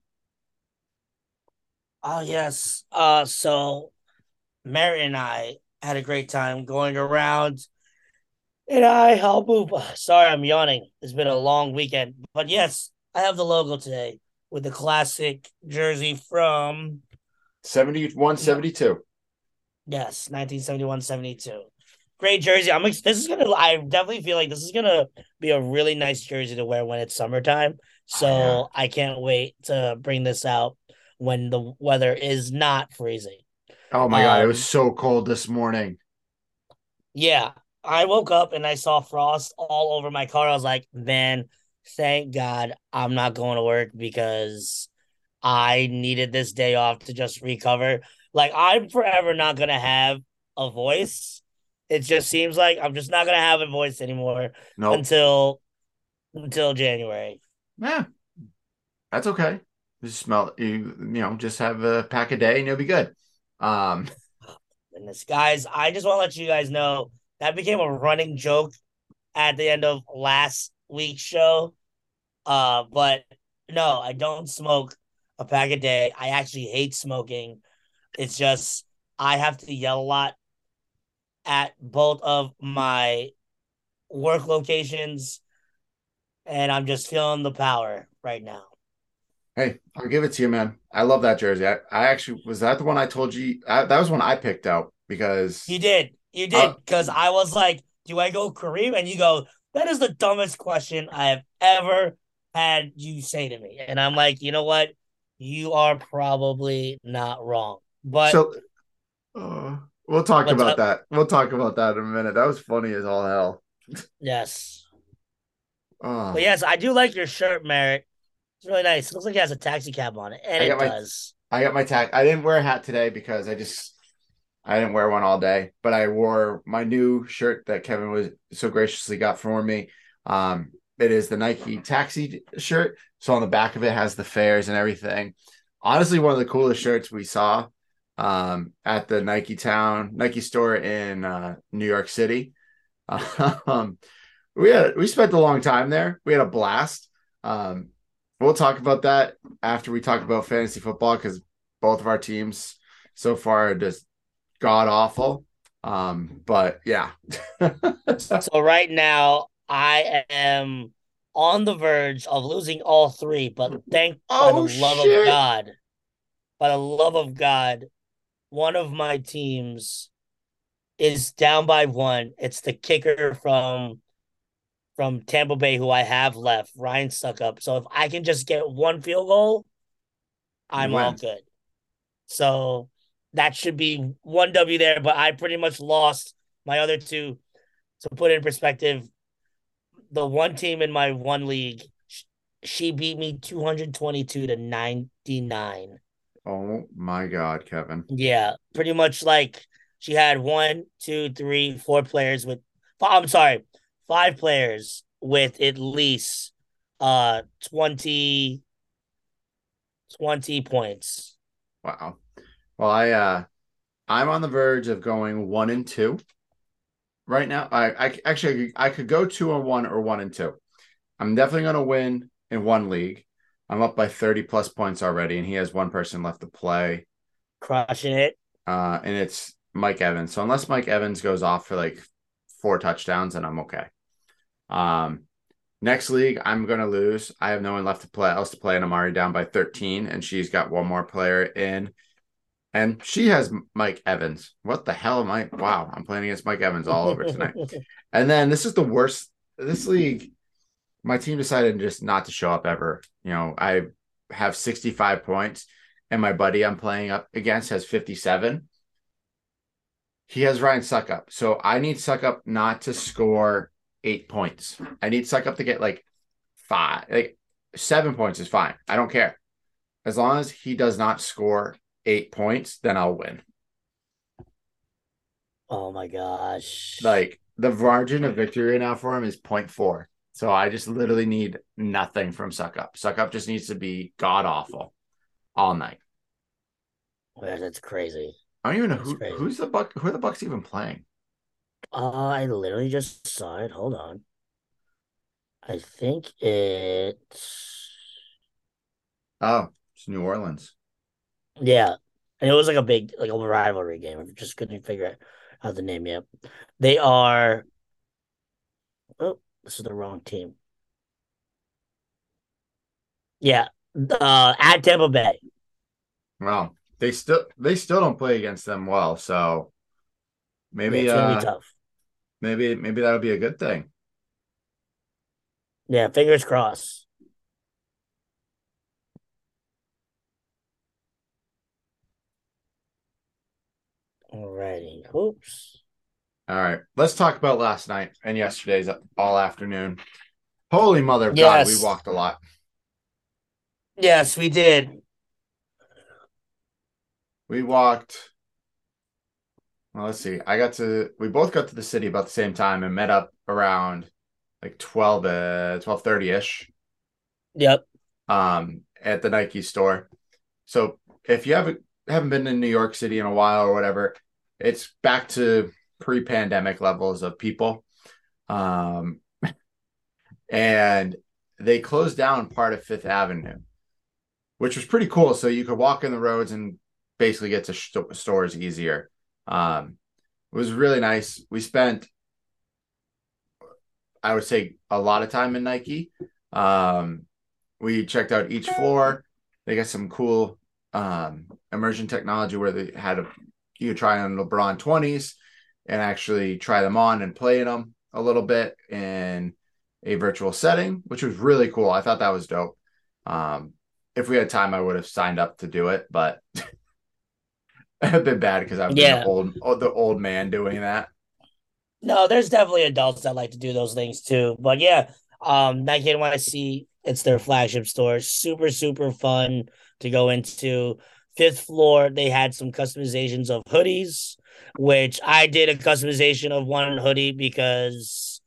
Oh, yes. Uh, so Mary and I had a great time going around, and I, I'll move. Sorry, I'm yawning. It's been a long weekend, but yes, I have the logo today with the classic jersey from seventy-one seventy-two. Yes, nineteen seventy-one seventy-two. Great jersey. I'm. This is gonna. I definitely feel like this is gonna be a really nice jersey to wear when it's summertime. So oh, yeah. I can't wait to bring this out when the weather is not freezing. Oh, my um, God. It was so cold this morning. Yeah. I woke up and I saw frost all over my car. I was like, man, thank God I'm not going to work, because I needed this day off to just recover. Like, I'm forever not going to have a voice. It just seems like I'm just not going to have a voice anymore nope. until until January. Yeah. That's okay. Just smell, you, you know, just have a pack a day and you'll be good. Um, goodness, guys, I just want to let you guys know that became a running joke at the end of last week's show. Uh, but no, I don't smoke a pack a day. I actually hate smoking. It's just I have to yell a lot at both of my work locations, and I'm just feeling the power right now. Hey, I'll give it to you, man. I love that jersey. I, I actually, was that the one I told you? I, that was one I picked out because. You did. You did. Because uh, I was like, do I go Kareem? And you go, that is the dumbest question I have ever had you say to me. And I'm like, you know what? You are probably not wrong. But so, uh, we'll talk about up? that. We'll talk about that in a minute. That was funny as all hell. Yes. Uh, but yes, I do like your shirt, Merrick. It's really nice. It looks like it has a taxi cab on it, and it my, does. I got my tax. I didn't wear a hat today because I just I didn't wear one all day. But I wore my new shirt that Kevin was so graciously got for me. Um, it is the Nike taxi shirt. So on the back of it has the fares and everything. Honestly, one of the coolest shirts we saw um, at the Nike Town Nike store in uh, New York City. Um, we had we spent a long time there. We had a blast. Um, We'll talk about that after we talk about fantasy football, because both of our teams so far are just god awful. Um, but yeah. So right now I am on the verge of losing all three, but thank oh, by the shit. love of God, by the love of God, one of my teams is down by one. It's the kicker from from Tampa Bay, who I have left, Ryan Suckup. So if I can just get one field goal, I'm wow. all good. So that should be one W there, but I pretty much lost my other two. To put in perspective, the one team in my one league, she beat me two twenty-two to ninety-nine. Oh my God, Kevin. Yeah, pretty much like she had one, two, three, four players with, I'm sorry, five players with at least uh twenty, twenty points. Wow. Well, I, uh, I'm on the verge of going one and two. Right now, I, I actually I could go two and one or one and two. I'm definitely going to win in one league. I'm up by thirty plus points already, and he has one person left to play. Crushing it. Uh, and it's Mike Evans. So unless Mike Evans goes off for like four touchdowns, then I'm okay. Um, next league, I'm going to lose. I have no one left to play else to play, and I'm already down by thirteen, and she's got one more player in. And she has Mike Evans. What the hell am I? Wow, I'm playing against Mike Evans all over tonight. And then this is the worst. This league, my team decided just not to show up ever. You know, I have sixty-five points, and my buddy I'm playing up against has fifty-seven. He has Ryan Suckup. So I need Suckup not to score eight points. I need Suckup to get like five. Like seven points is fine. I don't care. As long as he does not score eight points, then I'll win. Oh my gosh. Like the margin of victory now for him is zero point four. So I just literally need nothing from Suck Up. Suck Up just needs to be god awful all night. Well, that's crazy. I don't even know that's who crazy. who's the Buck who are the Bucks even playing? Uh I literally just saw it. Hold on. I think it's Oh, it's New Orleans. Yeah, and it was like a big, like a rivalry game. I just couldn't figure out the name yet. They are, oh, this is the wrong team. Yeah, uh, at Tampa Bay. Well, they still they still don't play against them well, so maybe yeah, it's gonna uh, be tough. Maybe maybe that'll be a good thing. Yeah, fingers crossed. Alrighty. Oops. All right. Let's talk about last night and yesterday's all afternoon. Holy mother of yes. God, we walked a lot. Yes, we did. We walked. Well, let's see. I got to, we both got to the city about the same time and met up around like twelve, uh, twelve thirty-ish. Yep. Um, at the Nike store. So if you haven't, haven't been in New York City in a while or whatever, it's back to pre-pandemic levels of people. Um, and they closed down part of Fifth Avenue, which was pretty cool. So you could walk in the roads and basically get to sh- stores easier. Um, it was really nice. We spent, I would say, a lot of time in Nike. Um, we checked out each floor. They got some cool um, immersion technology where they had a, you could try on LeBron twenties and actually try them on and play in them a little bit in a virtual setting, which was really cool. I thought that was dope. Um, if we had time, I would have signed up to do it, but I've been bad because I've yeah. been old, old, the old man doing that. No, there's definitely adults that like to do those things too, but yeah, um, Nike N Y C, it's their flagship store. Super, super fun to go into. Fifth floor, they had some customizations of hoodies, which I did a customization of one hoodie because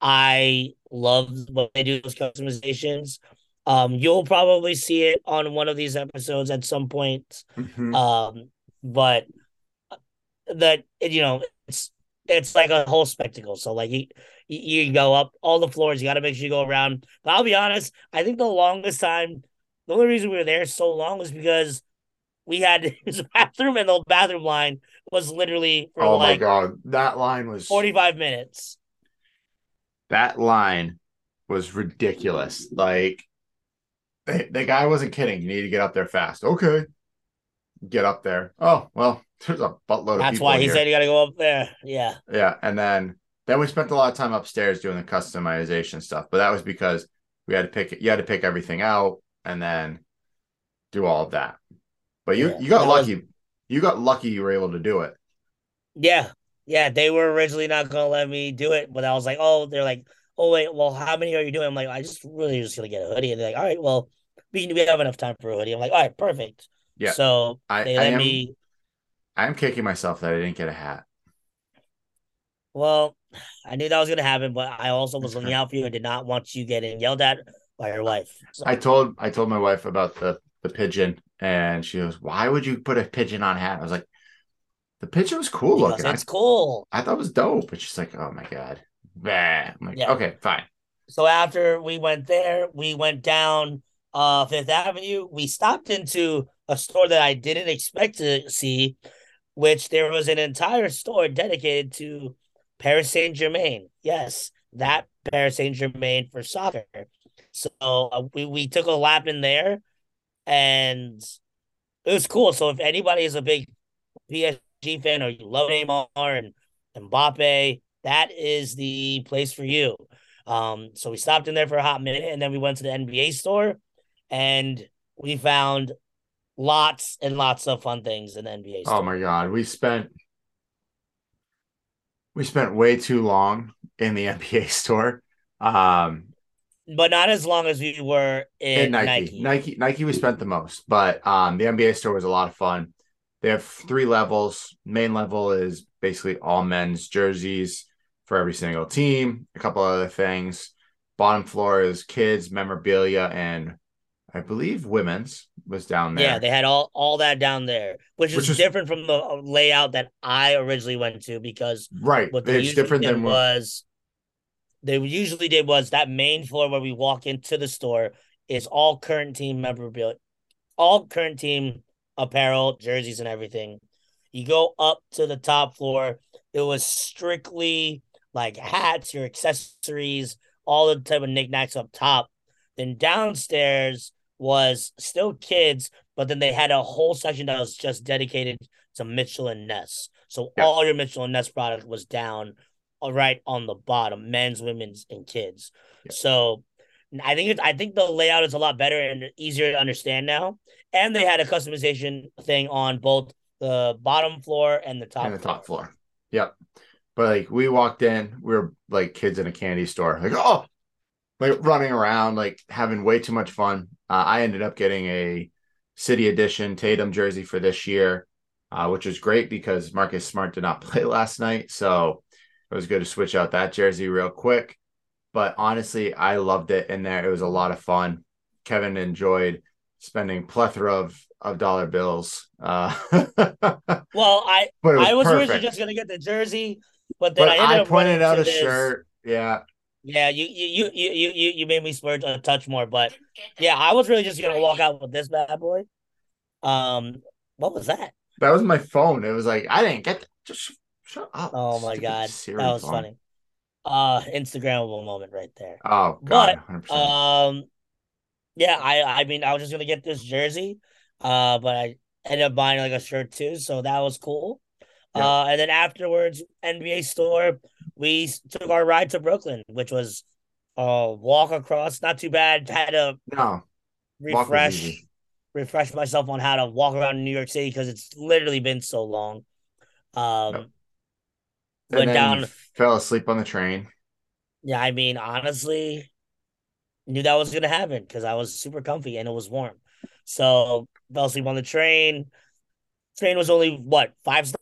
I love what they do, those customizations. Um, you'll probably see it on one of these episodes at some point. Mm-hmm. Um, but that, you know, it's it's like a whole spectacle. So like you, you go up all the floors, you got to make sure you go around. But I'll be honest, I think the longest time, the only reason we were there so long was because we had his bathroom, and the bathroom line was literally for oh like my God. That line was forty-five minutes. that line was ridiculous. Like, they, the guy wasn't kidding. You need to get up there fast. Okay. Get up there. Oh, well, there's a buttload of That's people why he here. Said you got to go up there. Yeah. Yeah. And then, then we spent a lot of time upstairs doing the customization stuff, but that was because we had to pick you had to pick everything out and then do all of that. But you, yeah, you got lucky. Was... You got lucky you were able to do it. Yeah. Yeah. They were originally not going to let me do it, but I was like, oh, they're like, oh, wait, well, how many are you doing? I'm like, I just really just going to get a hoodie. And they're like, all right, well, we, we have enough time for a hoodie. I'm like, all right, perfect. Yeah. So I, they let I am, me. I'm kicking myself that I didn't get a hat. Well, I knew that was going to happen, but I also was looking out for you and did not want you getting yelled at by your wife. So. I told I told my wife about the, the pigeon, and she goes, why would you put a pigeon on a hat? I was like, the pigeon was cool because looking. It's I, cool. I thought it was dope. But she's like, oh, my God. I'm like, yeah. Okay, fine. So after we went there, we went down uh, Fifth Avenue. We stopped into a store that I didn't expect to see, which there was an entire store dedicated to Paris Saint-Germain. Yes, that Paris Saint-Germain for soccer. So uh, we, we took a lap in there, and it was cool. So if anybody is a big P S G fan or you love Neymar and, and Mbappe, that is the place for you. Um, so we stopped in there for a hot minute, and then we went to the N B A store, and we found lots and lots of fun things in the N B A store. Oh, my God. We spent... We spent way too long in the N B A store. Um, but not as long as we were in Nike. Nike. Nike Nike we spent the most, but um, the N B A store was a lot of fun. They have three levels. Main level is basically all men's jerseys for every single team, a couple other things. Bottom floor is kids, memorabilia, and I believe women's was down there. Yeah, they had all, all that down there, which, which is was, different from the layout that I originally went to because right, what they it's usually different did than was they usually did was that main floor where we walk into the store is all current team memorabilia, all current team apparel, jerseys, and everything. You go up to the top floor, it was strictly like hats, your accessories, all the type of knickknacks up top. Then downstairs was still kids, but then they had a whole section that was just dedicated to Mitchell and Ness. So yeah. All your Mitchell and Ness product was down right on the bottom, men's, women's, and kids. Yeah. So I think it's, I think the layout is a lot better and easier to understand now. And they had a customization thing on both the bottom floor and the top and the floor. top floor. Yep. But like we walked in, we were like kids in a candy store. Like, oh, like running around, like having way too much fun. Uh, I ended up getting a City Edition Tatum jersey for this year, uh, which was great because Marcus Smart did not play last night. So it was good to switch out that jersey real quick. But honestly, I loved it in there. It was a lot of fun. Kevin enjoyed spending plethora of, of dollar bills. Uh, well, I was I was perfect. originally just going to get the jersey, but then but I ended I up pointed out a this. shirt. Yeah. Yeah, you you you you you you made me splurge a touch more, but yeah, I was really just gonna walk out with this bad boy. Um, what was that? That was my phone. It was like I didn't get that. Just shut up. Oh my god, that was phone. funny. Uh, Instagrammable moment right there. Oh god, but, one hundred percent. um, yeah, I I mean I was just gonna get this jersey, uh, but I ended up buying like a shirt too, so that was cool. Yep. Uh, and then afterwards, N B A store, we took our ride to Brooklyn, which was a walk across. Not too bad. Had to no, refresh, refresh myself on how to walk around New York City because it's literally been so long. Um, yep. Went down, fell asleep on the train. Yeah, I mean, honestly, knew that was going to happen because I was super comfy and it was warm. So fell asleep on the train. Train was only, what, five stops?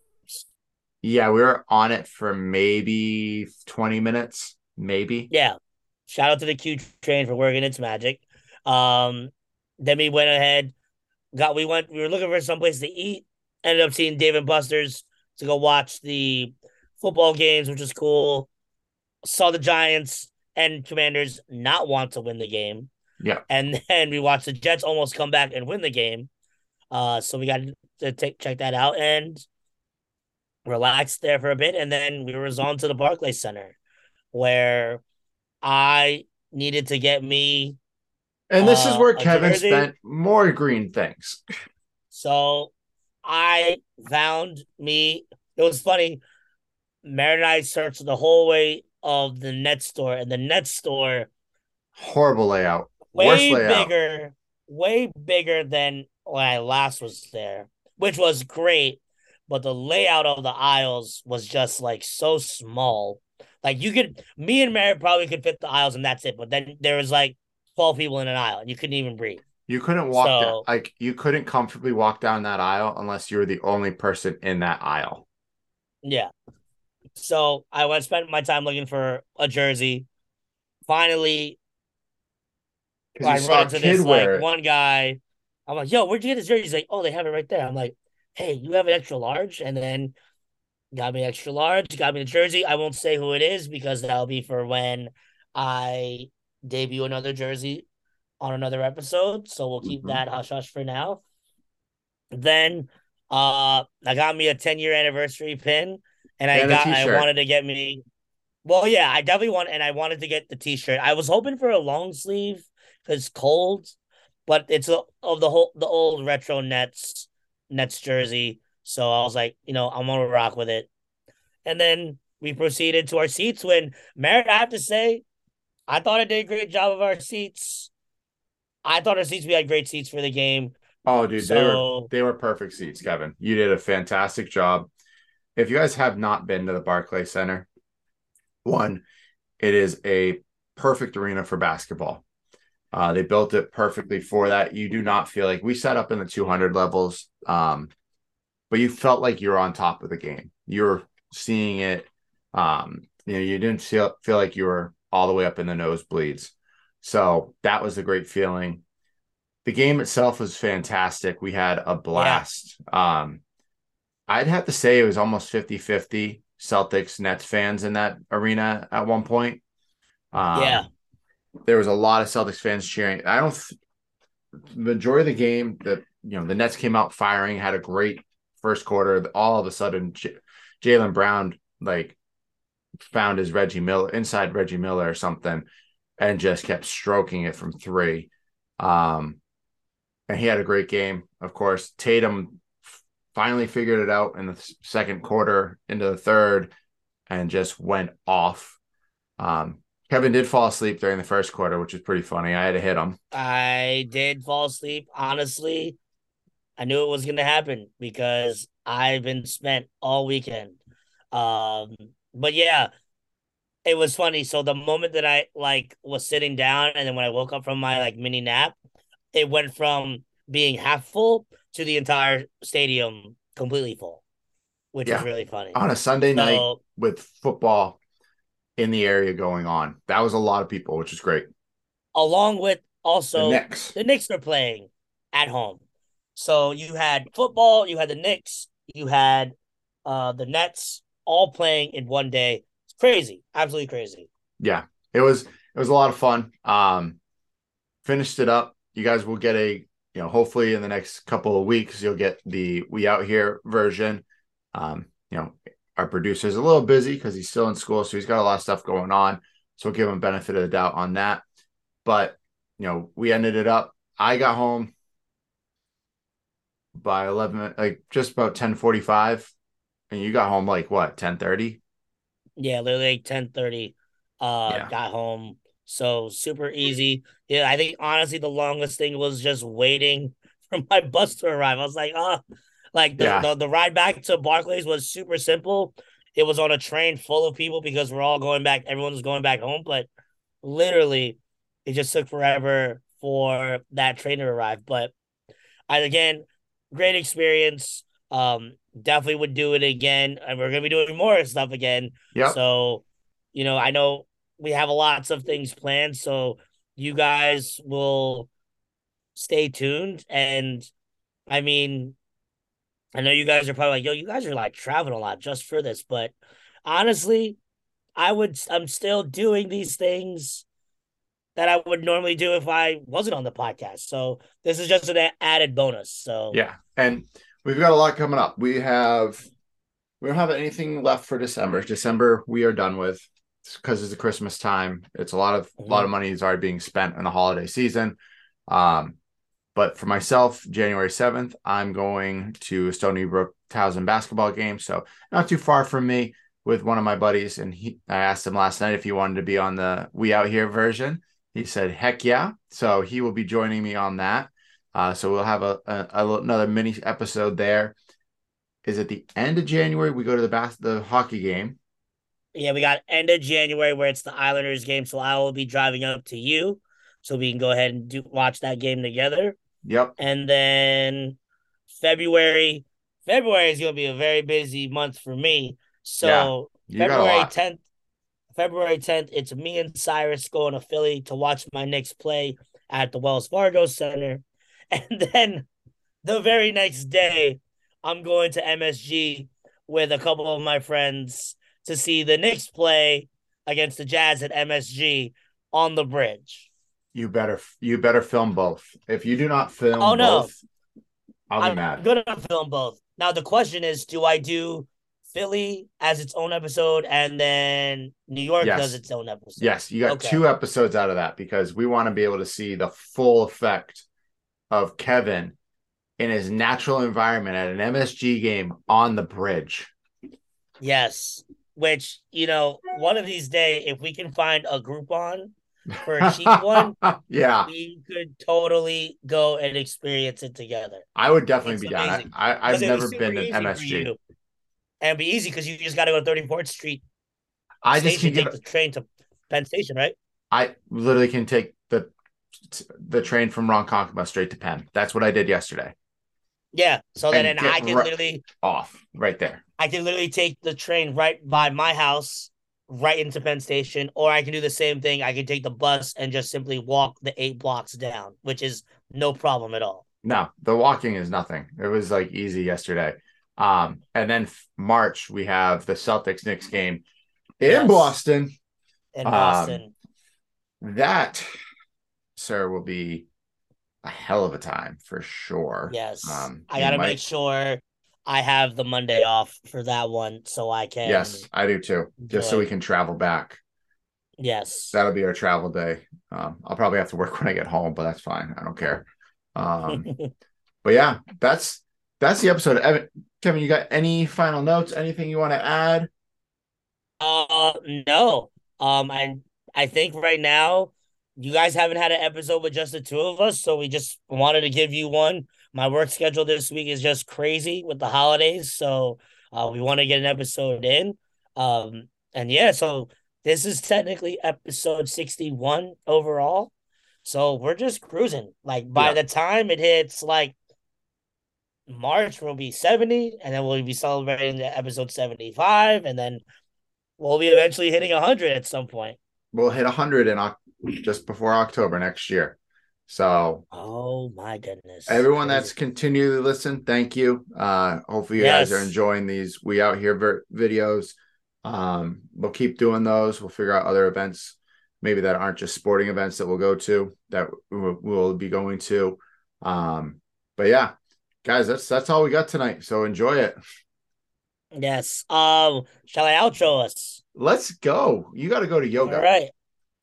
Yeah, we were on it for maybe twenty minutes, maybe. Yeah. Shout out to the Q train for working its magic. Um, then we went ahead, got we went, we were looking for someplace to eat, ended up seeing Dave and Buster's to go watch the football games, which was cool. Saw the Giants and Commanders not want to win the game. Yeah. And then we watched the Jets almost come back and win the game. Uh, so we got to take, check that out. And relaxed there for a bit, and then we were on to the Barclays Center, where I needed to get me. And this uh, is where Kevin jersey. spent more green things. So I found me. It was funny. Mary and I searched the whole way of the Nets store, and the Nets store, horrible layout, way worst layout. bigger, way bigger than when I last was there, which was great. But the layout of the aisles was just like so small. Like you could, me and Mary probably could fit the aisles, and that's it. But then there was like twelve people in an aisle, and you couldn't even breathe. You couldn't walk so, down, like you couldn't comfortably walk down that aisle unless you were the only person in that aisle. Yeah. So I went spent my time looking for a jersey. Finally, I run into this like one guy. I'm like, "Yo, where'd you get this jersey?" He's like, "Oh, they have it right there." I'm like, "Hey, you have an extra large?" And then got me extra large, got me the jersey. I won't say who it is because that'll be for when I debut another jersey on another episode. So we'll keep mm-hmm. that hush hush for now. Then uh, I got me a ten year anniversary pin. And I and got, I wanted to get me, well, yeah, I definitely want, and I wanted to get the t-shirt. I was hoping for a long sleeve because it's cold, but it's a, of the whole, the old retro Nets, Nets jersey. So I was like, you know, I'm going to rock with it. And then we proceeded to our seats when, Merritt, I have to say, I thought I did a great job of our seats. I thought our seats, we had great seats for the game. Oh, dude, so, they were, they were perfect seats, Kevin. You did a fantastic job. If you guys have not been to the Barclays Center, one, it is a perfect arena for basketball. Uh, they built it perfectly for that. You do not feel like we sat up in the two hundred levels, um, but you felt like you were on top of the game. You were seeing it. Um, you know, you didn't feel, feel like you were all the way up in the nosebleeds. So that was a great feeling. The game itself was fantastic. We had a blast. Yeah. Um I'd have to say it was almost fifty-fifty Celtics Nets fans in that arena at one point. Um, yeah. There was a lot of Celtics fans cheering. I don't – the majority of the game, the, you know, the Nets came out firing, had a great first quarter. All of a sudden, J- Jaylen Brown, like, found his Reggie Miller – inside Reggie Miller or something and just kept stroking it from three. Um, and he had a great game, of course. Tatum – finally figured it out in the second quarter into the third and just went off. Um, Kevin did fall asleep during the first quarter, which is pretty funny. I had to hit him. I did fall asleep. Honestly, I knew it was going to happen because I've been spent all weekend. Um, but yeah, it was funny. So the moment that I like was sitting down and then when I woke up from my like mini nap, it went from being half full to the entire stadium completely full, which yeah. is really funny. On a Sunday so, night with football in the area going on. That was a lot of people, which is great. Along with also the Knicks. The Knicks are playing at home. So you had football, you had the Knicks, you had uh, the Nets all playing in one day. It's crazy. Absolutely crazy. Yeah, it was it was a lot of fun. Um, finished it up. You guys will get a You know, hopefully in the next couple of weeks, you'll get the We Out Here version. Um, you know, our producer's a little busy because he's still in school, so he's got a lot of stuff going on. So we'll give him benefit of the doubt on that. But, you know, we ended it up. I got home by eleven, like just about ten forty-five. And you got home like, what, ten thirty? Yeah, literally like ten thirty. Uh, yeah. Got home. So super easy. Yeah, I think honestly the longest thing was just waiting for my bus to arrive. I was like, ah, oh. like the, yeah. the the ride back to Barclays was super simple. It was on a train full of people because we're all going back. Everyone was going back home, but literally it just took forever for that train to arrive. But I again, great experience. Um, definitely would do it again, and we're gonna be doing more stuff again. Yeah. So, you know, I know. We have lots of things planned, so you guys will stay tuned. And, I mean, I know you guys are probably like, yo, you guys are, like, traveling a lot just for this. But, honestly, I would, I'm still doing these things that I would normally do if I wasn't on the podcast. So this is just an added bonus. So yeah, and we've got a lot coming up. We have – we don't have anything left for December. December we are done with. because it's a Christmas time. It's a lot of mm-hmm. a lot of money is already being spent in the holiday season. Um, but for myself, January seventh, I'm going to Stony Brook Towson basketball game, so not too far from me, with one of my buddies. And he, I asked him last night if he wanted to be on the We Out Here version. He said, heck yeah. So he will be joining me on that. Uh, so we'll have a, a, a another mini episode there. Is at the end of January, we go to the bas- the hockey game. Yeah, we got end of January where it's the Islanders game. So I will be driving up to you so we can go ahead and do watch that game together. Yep. And then February, February is going to be a very busy month for me. So yeah, February tenth, February tenth, it's me and Cyrus going to Philly to watch my Knicks play at the Wells Fargo Center. And then the very next day, I'm going to M S G with a couple of my friends to see the Knicks play against the Jazz at M S G on the bridge. You better you better film both. If you do not film oh, no. both, I'll be I'm mad. I'm going to film both. Now, the question is, do I do Philly as its own episode, and then New York yes. does its own episode? Yes, you got okay. two episodes out of that, because we want to be able to see the full effect of Kevin in his natural environment at an M S G game on the bridge. Yes, which, you know, one of these days, if we can find a Groupon for a cheap one, yeah, we could totally go and experience it together. I would definitely it's be amazing. down. I, I, I've never been to M S G. And it'd be easy because you just got to go to thirty-fourth Street. I just can take a, the train to Penn Station, right? I literally can take the the train from Ronkonkoma straight to Penn. That's what I did yesterday. Yeah, so and then and I can right literally off right there. I can literally take the train right by my house, right into Penn Station, or I can do the same thing. I can take the bus and just simply walk the eight blocks down, which is no problem at all. No, the walking is nothing. It was like easy yesterday. Um, and then March, we have the Celtics-Knicks game in yes. Boston. In Boston. Um, that, sir, will be a hell of a time for sure. Yes. Um, I got to might... make sure I have the Monday off for that one so I can. Yes, I do too. Just so it. we can travel back. Yes. That'll be our travel day. Um, I'll probably have to work when I get home, but that's fine. I don't care. Um, but yeah, that's that's the episode. Evan, Kevin, you got any final notes? Anything you want to add? Uh, no. Um, I I think right now you guys haven't had an episode with just the two of us, so we just wanted to give you one. My work schedule this week is just crazy with the holidays, so uh, we want to get an episode in. Um, and yeah, so this is technically episode sixty-one overall. So we're just cruising. Like by yeah. the time it hits, like, March will be seventy, and then we'll be celebrating the episode seventy-five, and then we'll be eventually hitting one hundred at some point. We'll hit one hundred in just before October next year. So, oh my goodness, everyone that's continually listened, thank you. Uh, hopefully you yes. guys are enjoying these We Out Here ver- videos. Um, we'll keep doing those. We'll figure out other events, maybe that aren't just sporting events, that we'll go to, that we'll be going to. Um, but yeah. Guys, that's that's all we got tonight, so enjoy it. Yes. Um, shall I outro us? Let's go. You got to go to yoga. All right.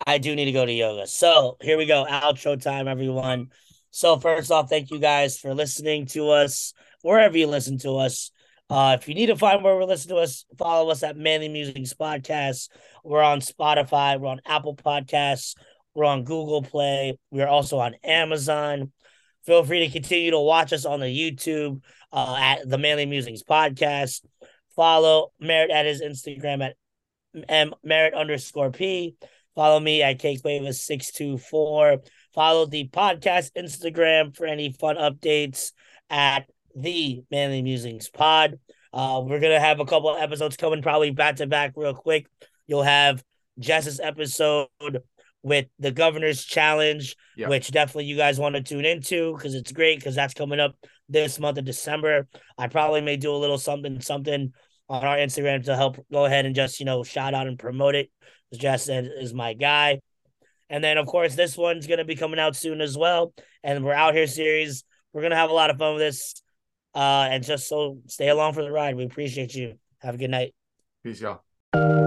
I do need to go to yoga. So here we go. Outro time, everyone. So first off, thank you guys for listening to us, wherever you listen to us. Uh, if you need to find where we listen to us, follow us at Manly Musings Podcast. We're on Spotify. We're on Apple Podcasts. We're on Google Play. We're also on Amazon. Feel free to continue to watch us on the YouTube uh, at the Manly Musings Podcast. Follow Merritt at his Instagram at M- Merritt underscore P. Follow me at Cake Wavis six two four. Follow the podcast Instagram for any fun updates at the Manly Musings Pod. Uh, we're going to have a couple of episodes coming probably back to back real quick. You'll have Jess's episode with the Governor's Challenge, yep. which definitely you guys want to tune into because it's great, because that's coming up this month of December. I probably may do a little something, something on our Instagram to help go ahead and just, you know, shout out and promote it. Jess is my guy. And then, of course, this one's going to be coming out soon as well. And we're Out Here series. We're going to have a lot of fun with this. Uh, and just so stay along for the ride. We appreciate you. Have a good night. Peace, y'all.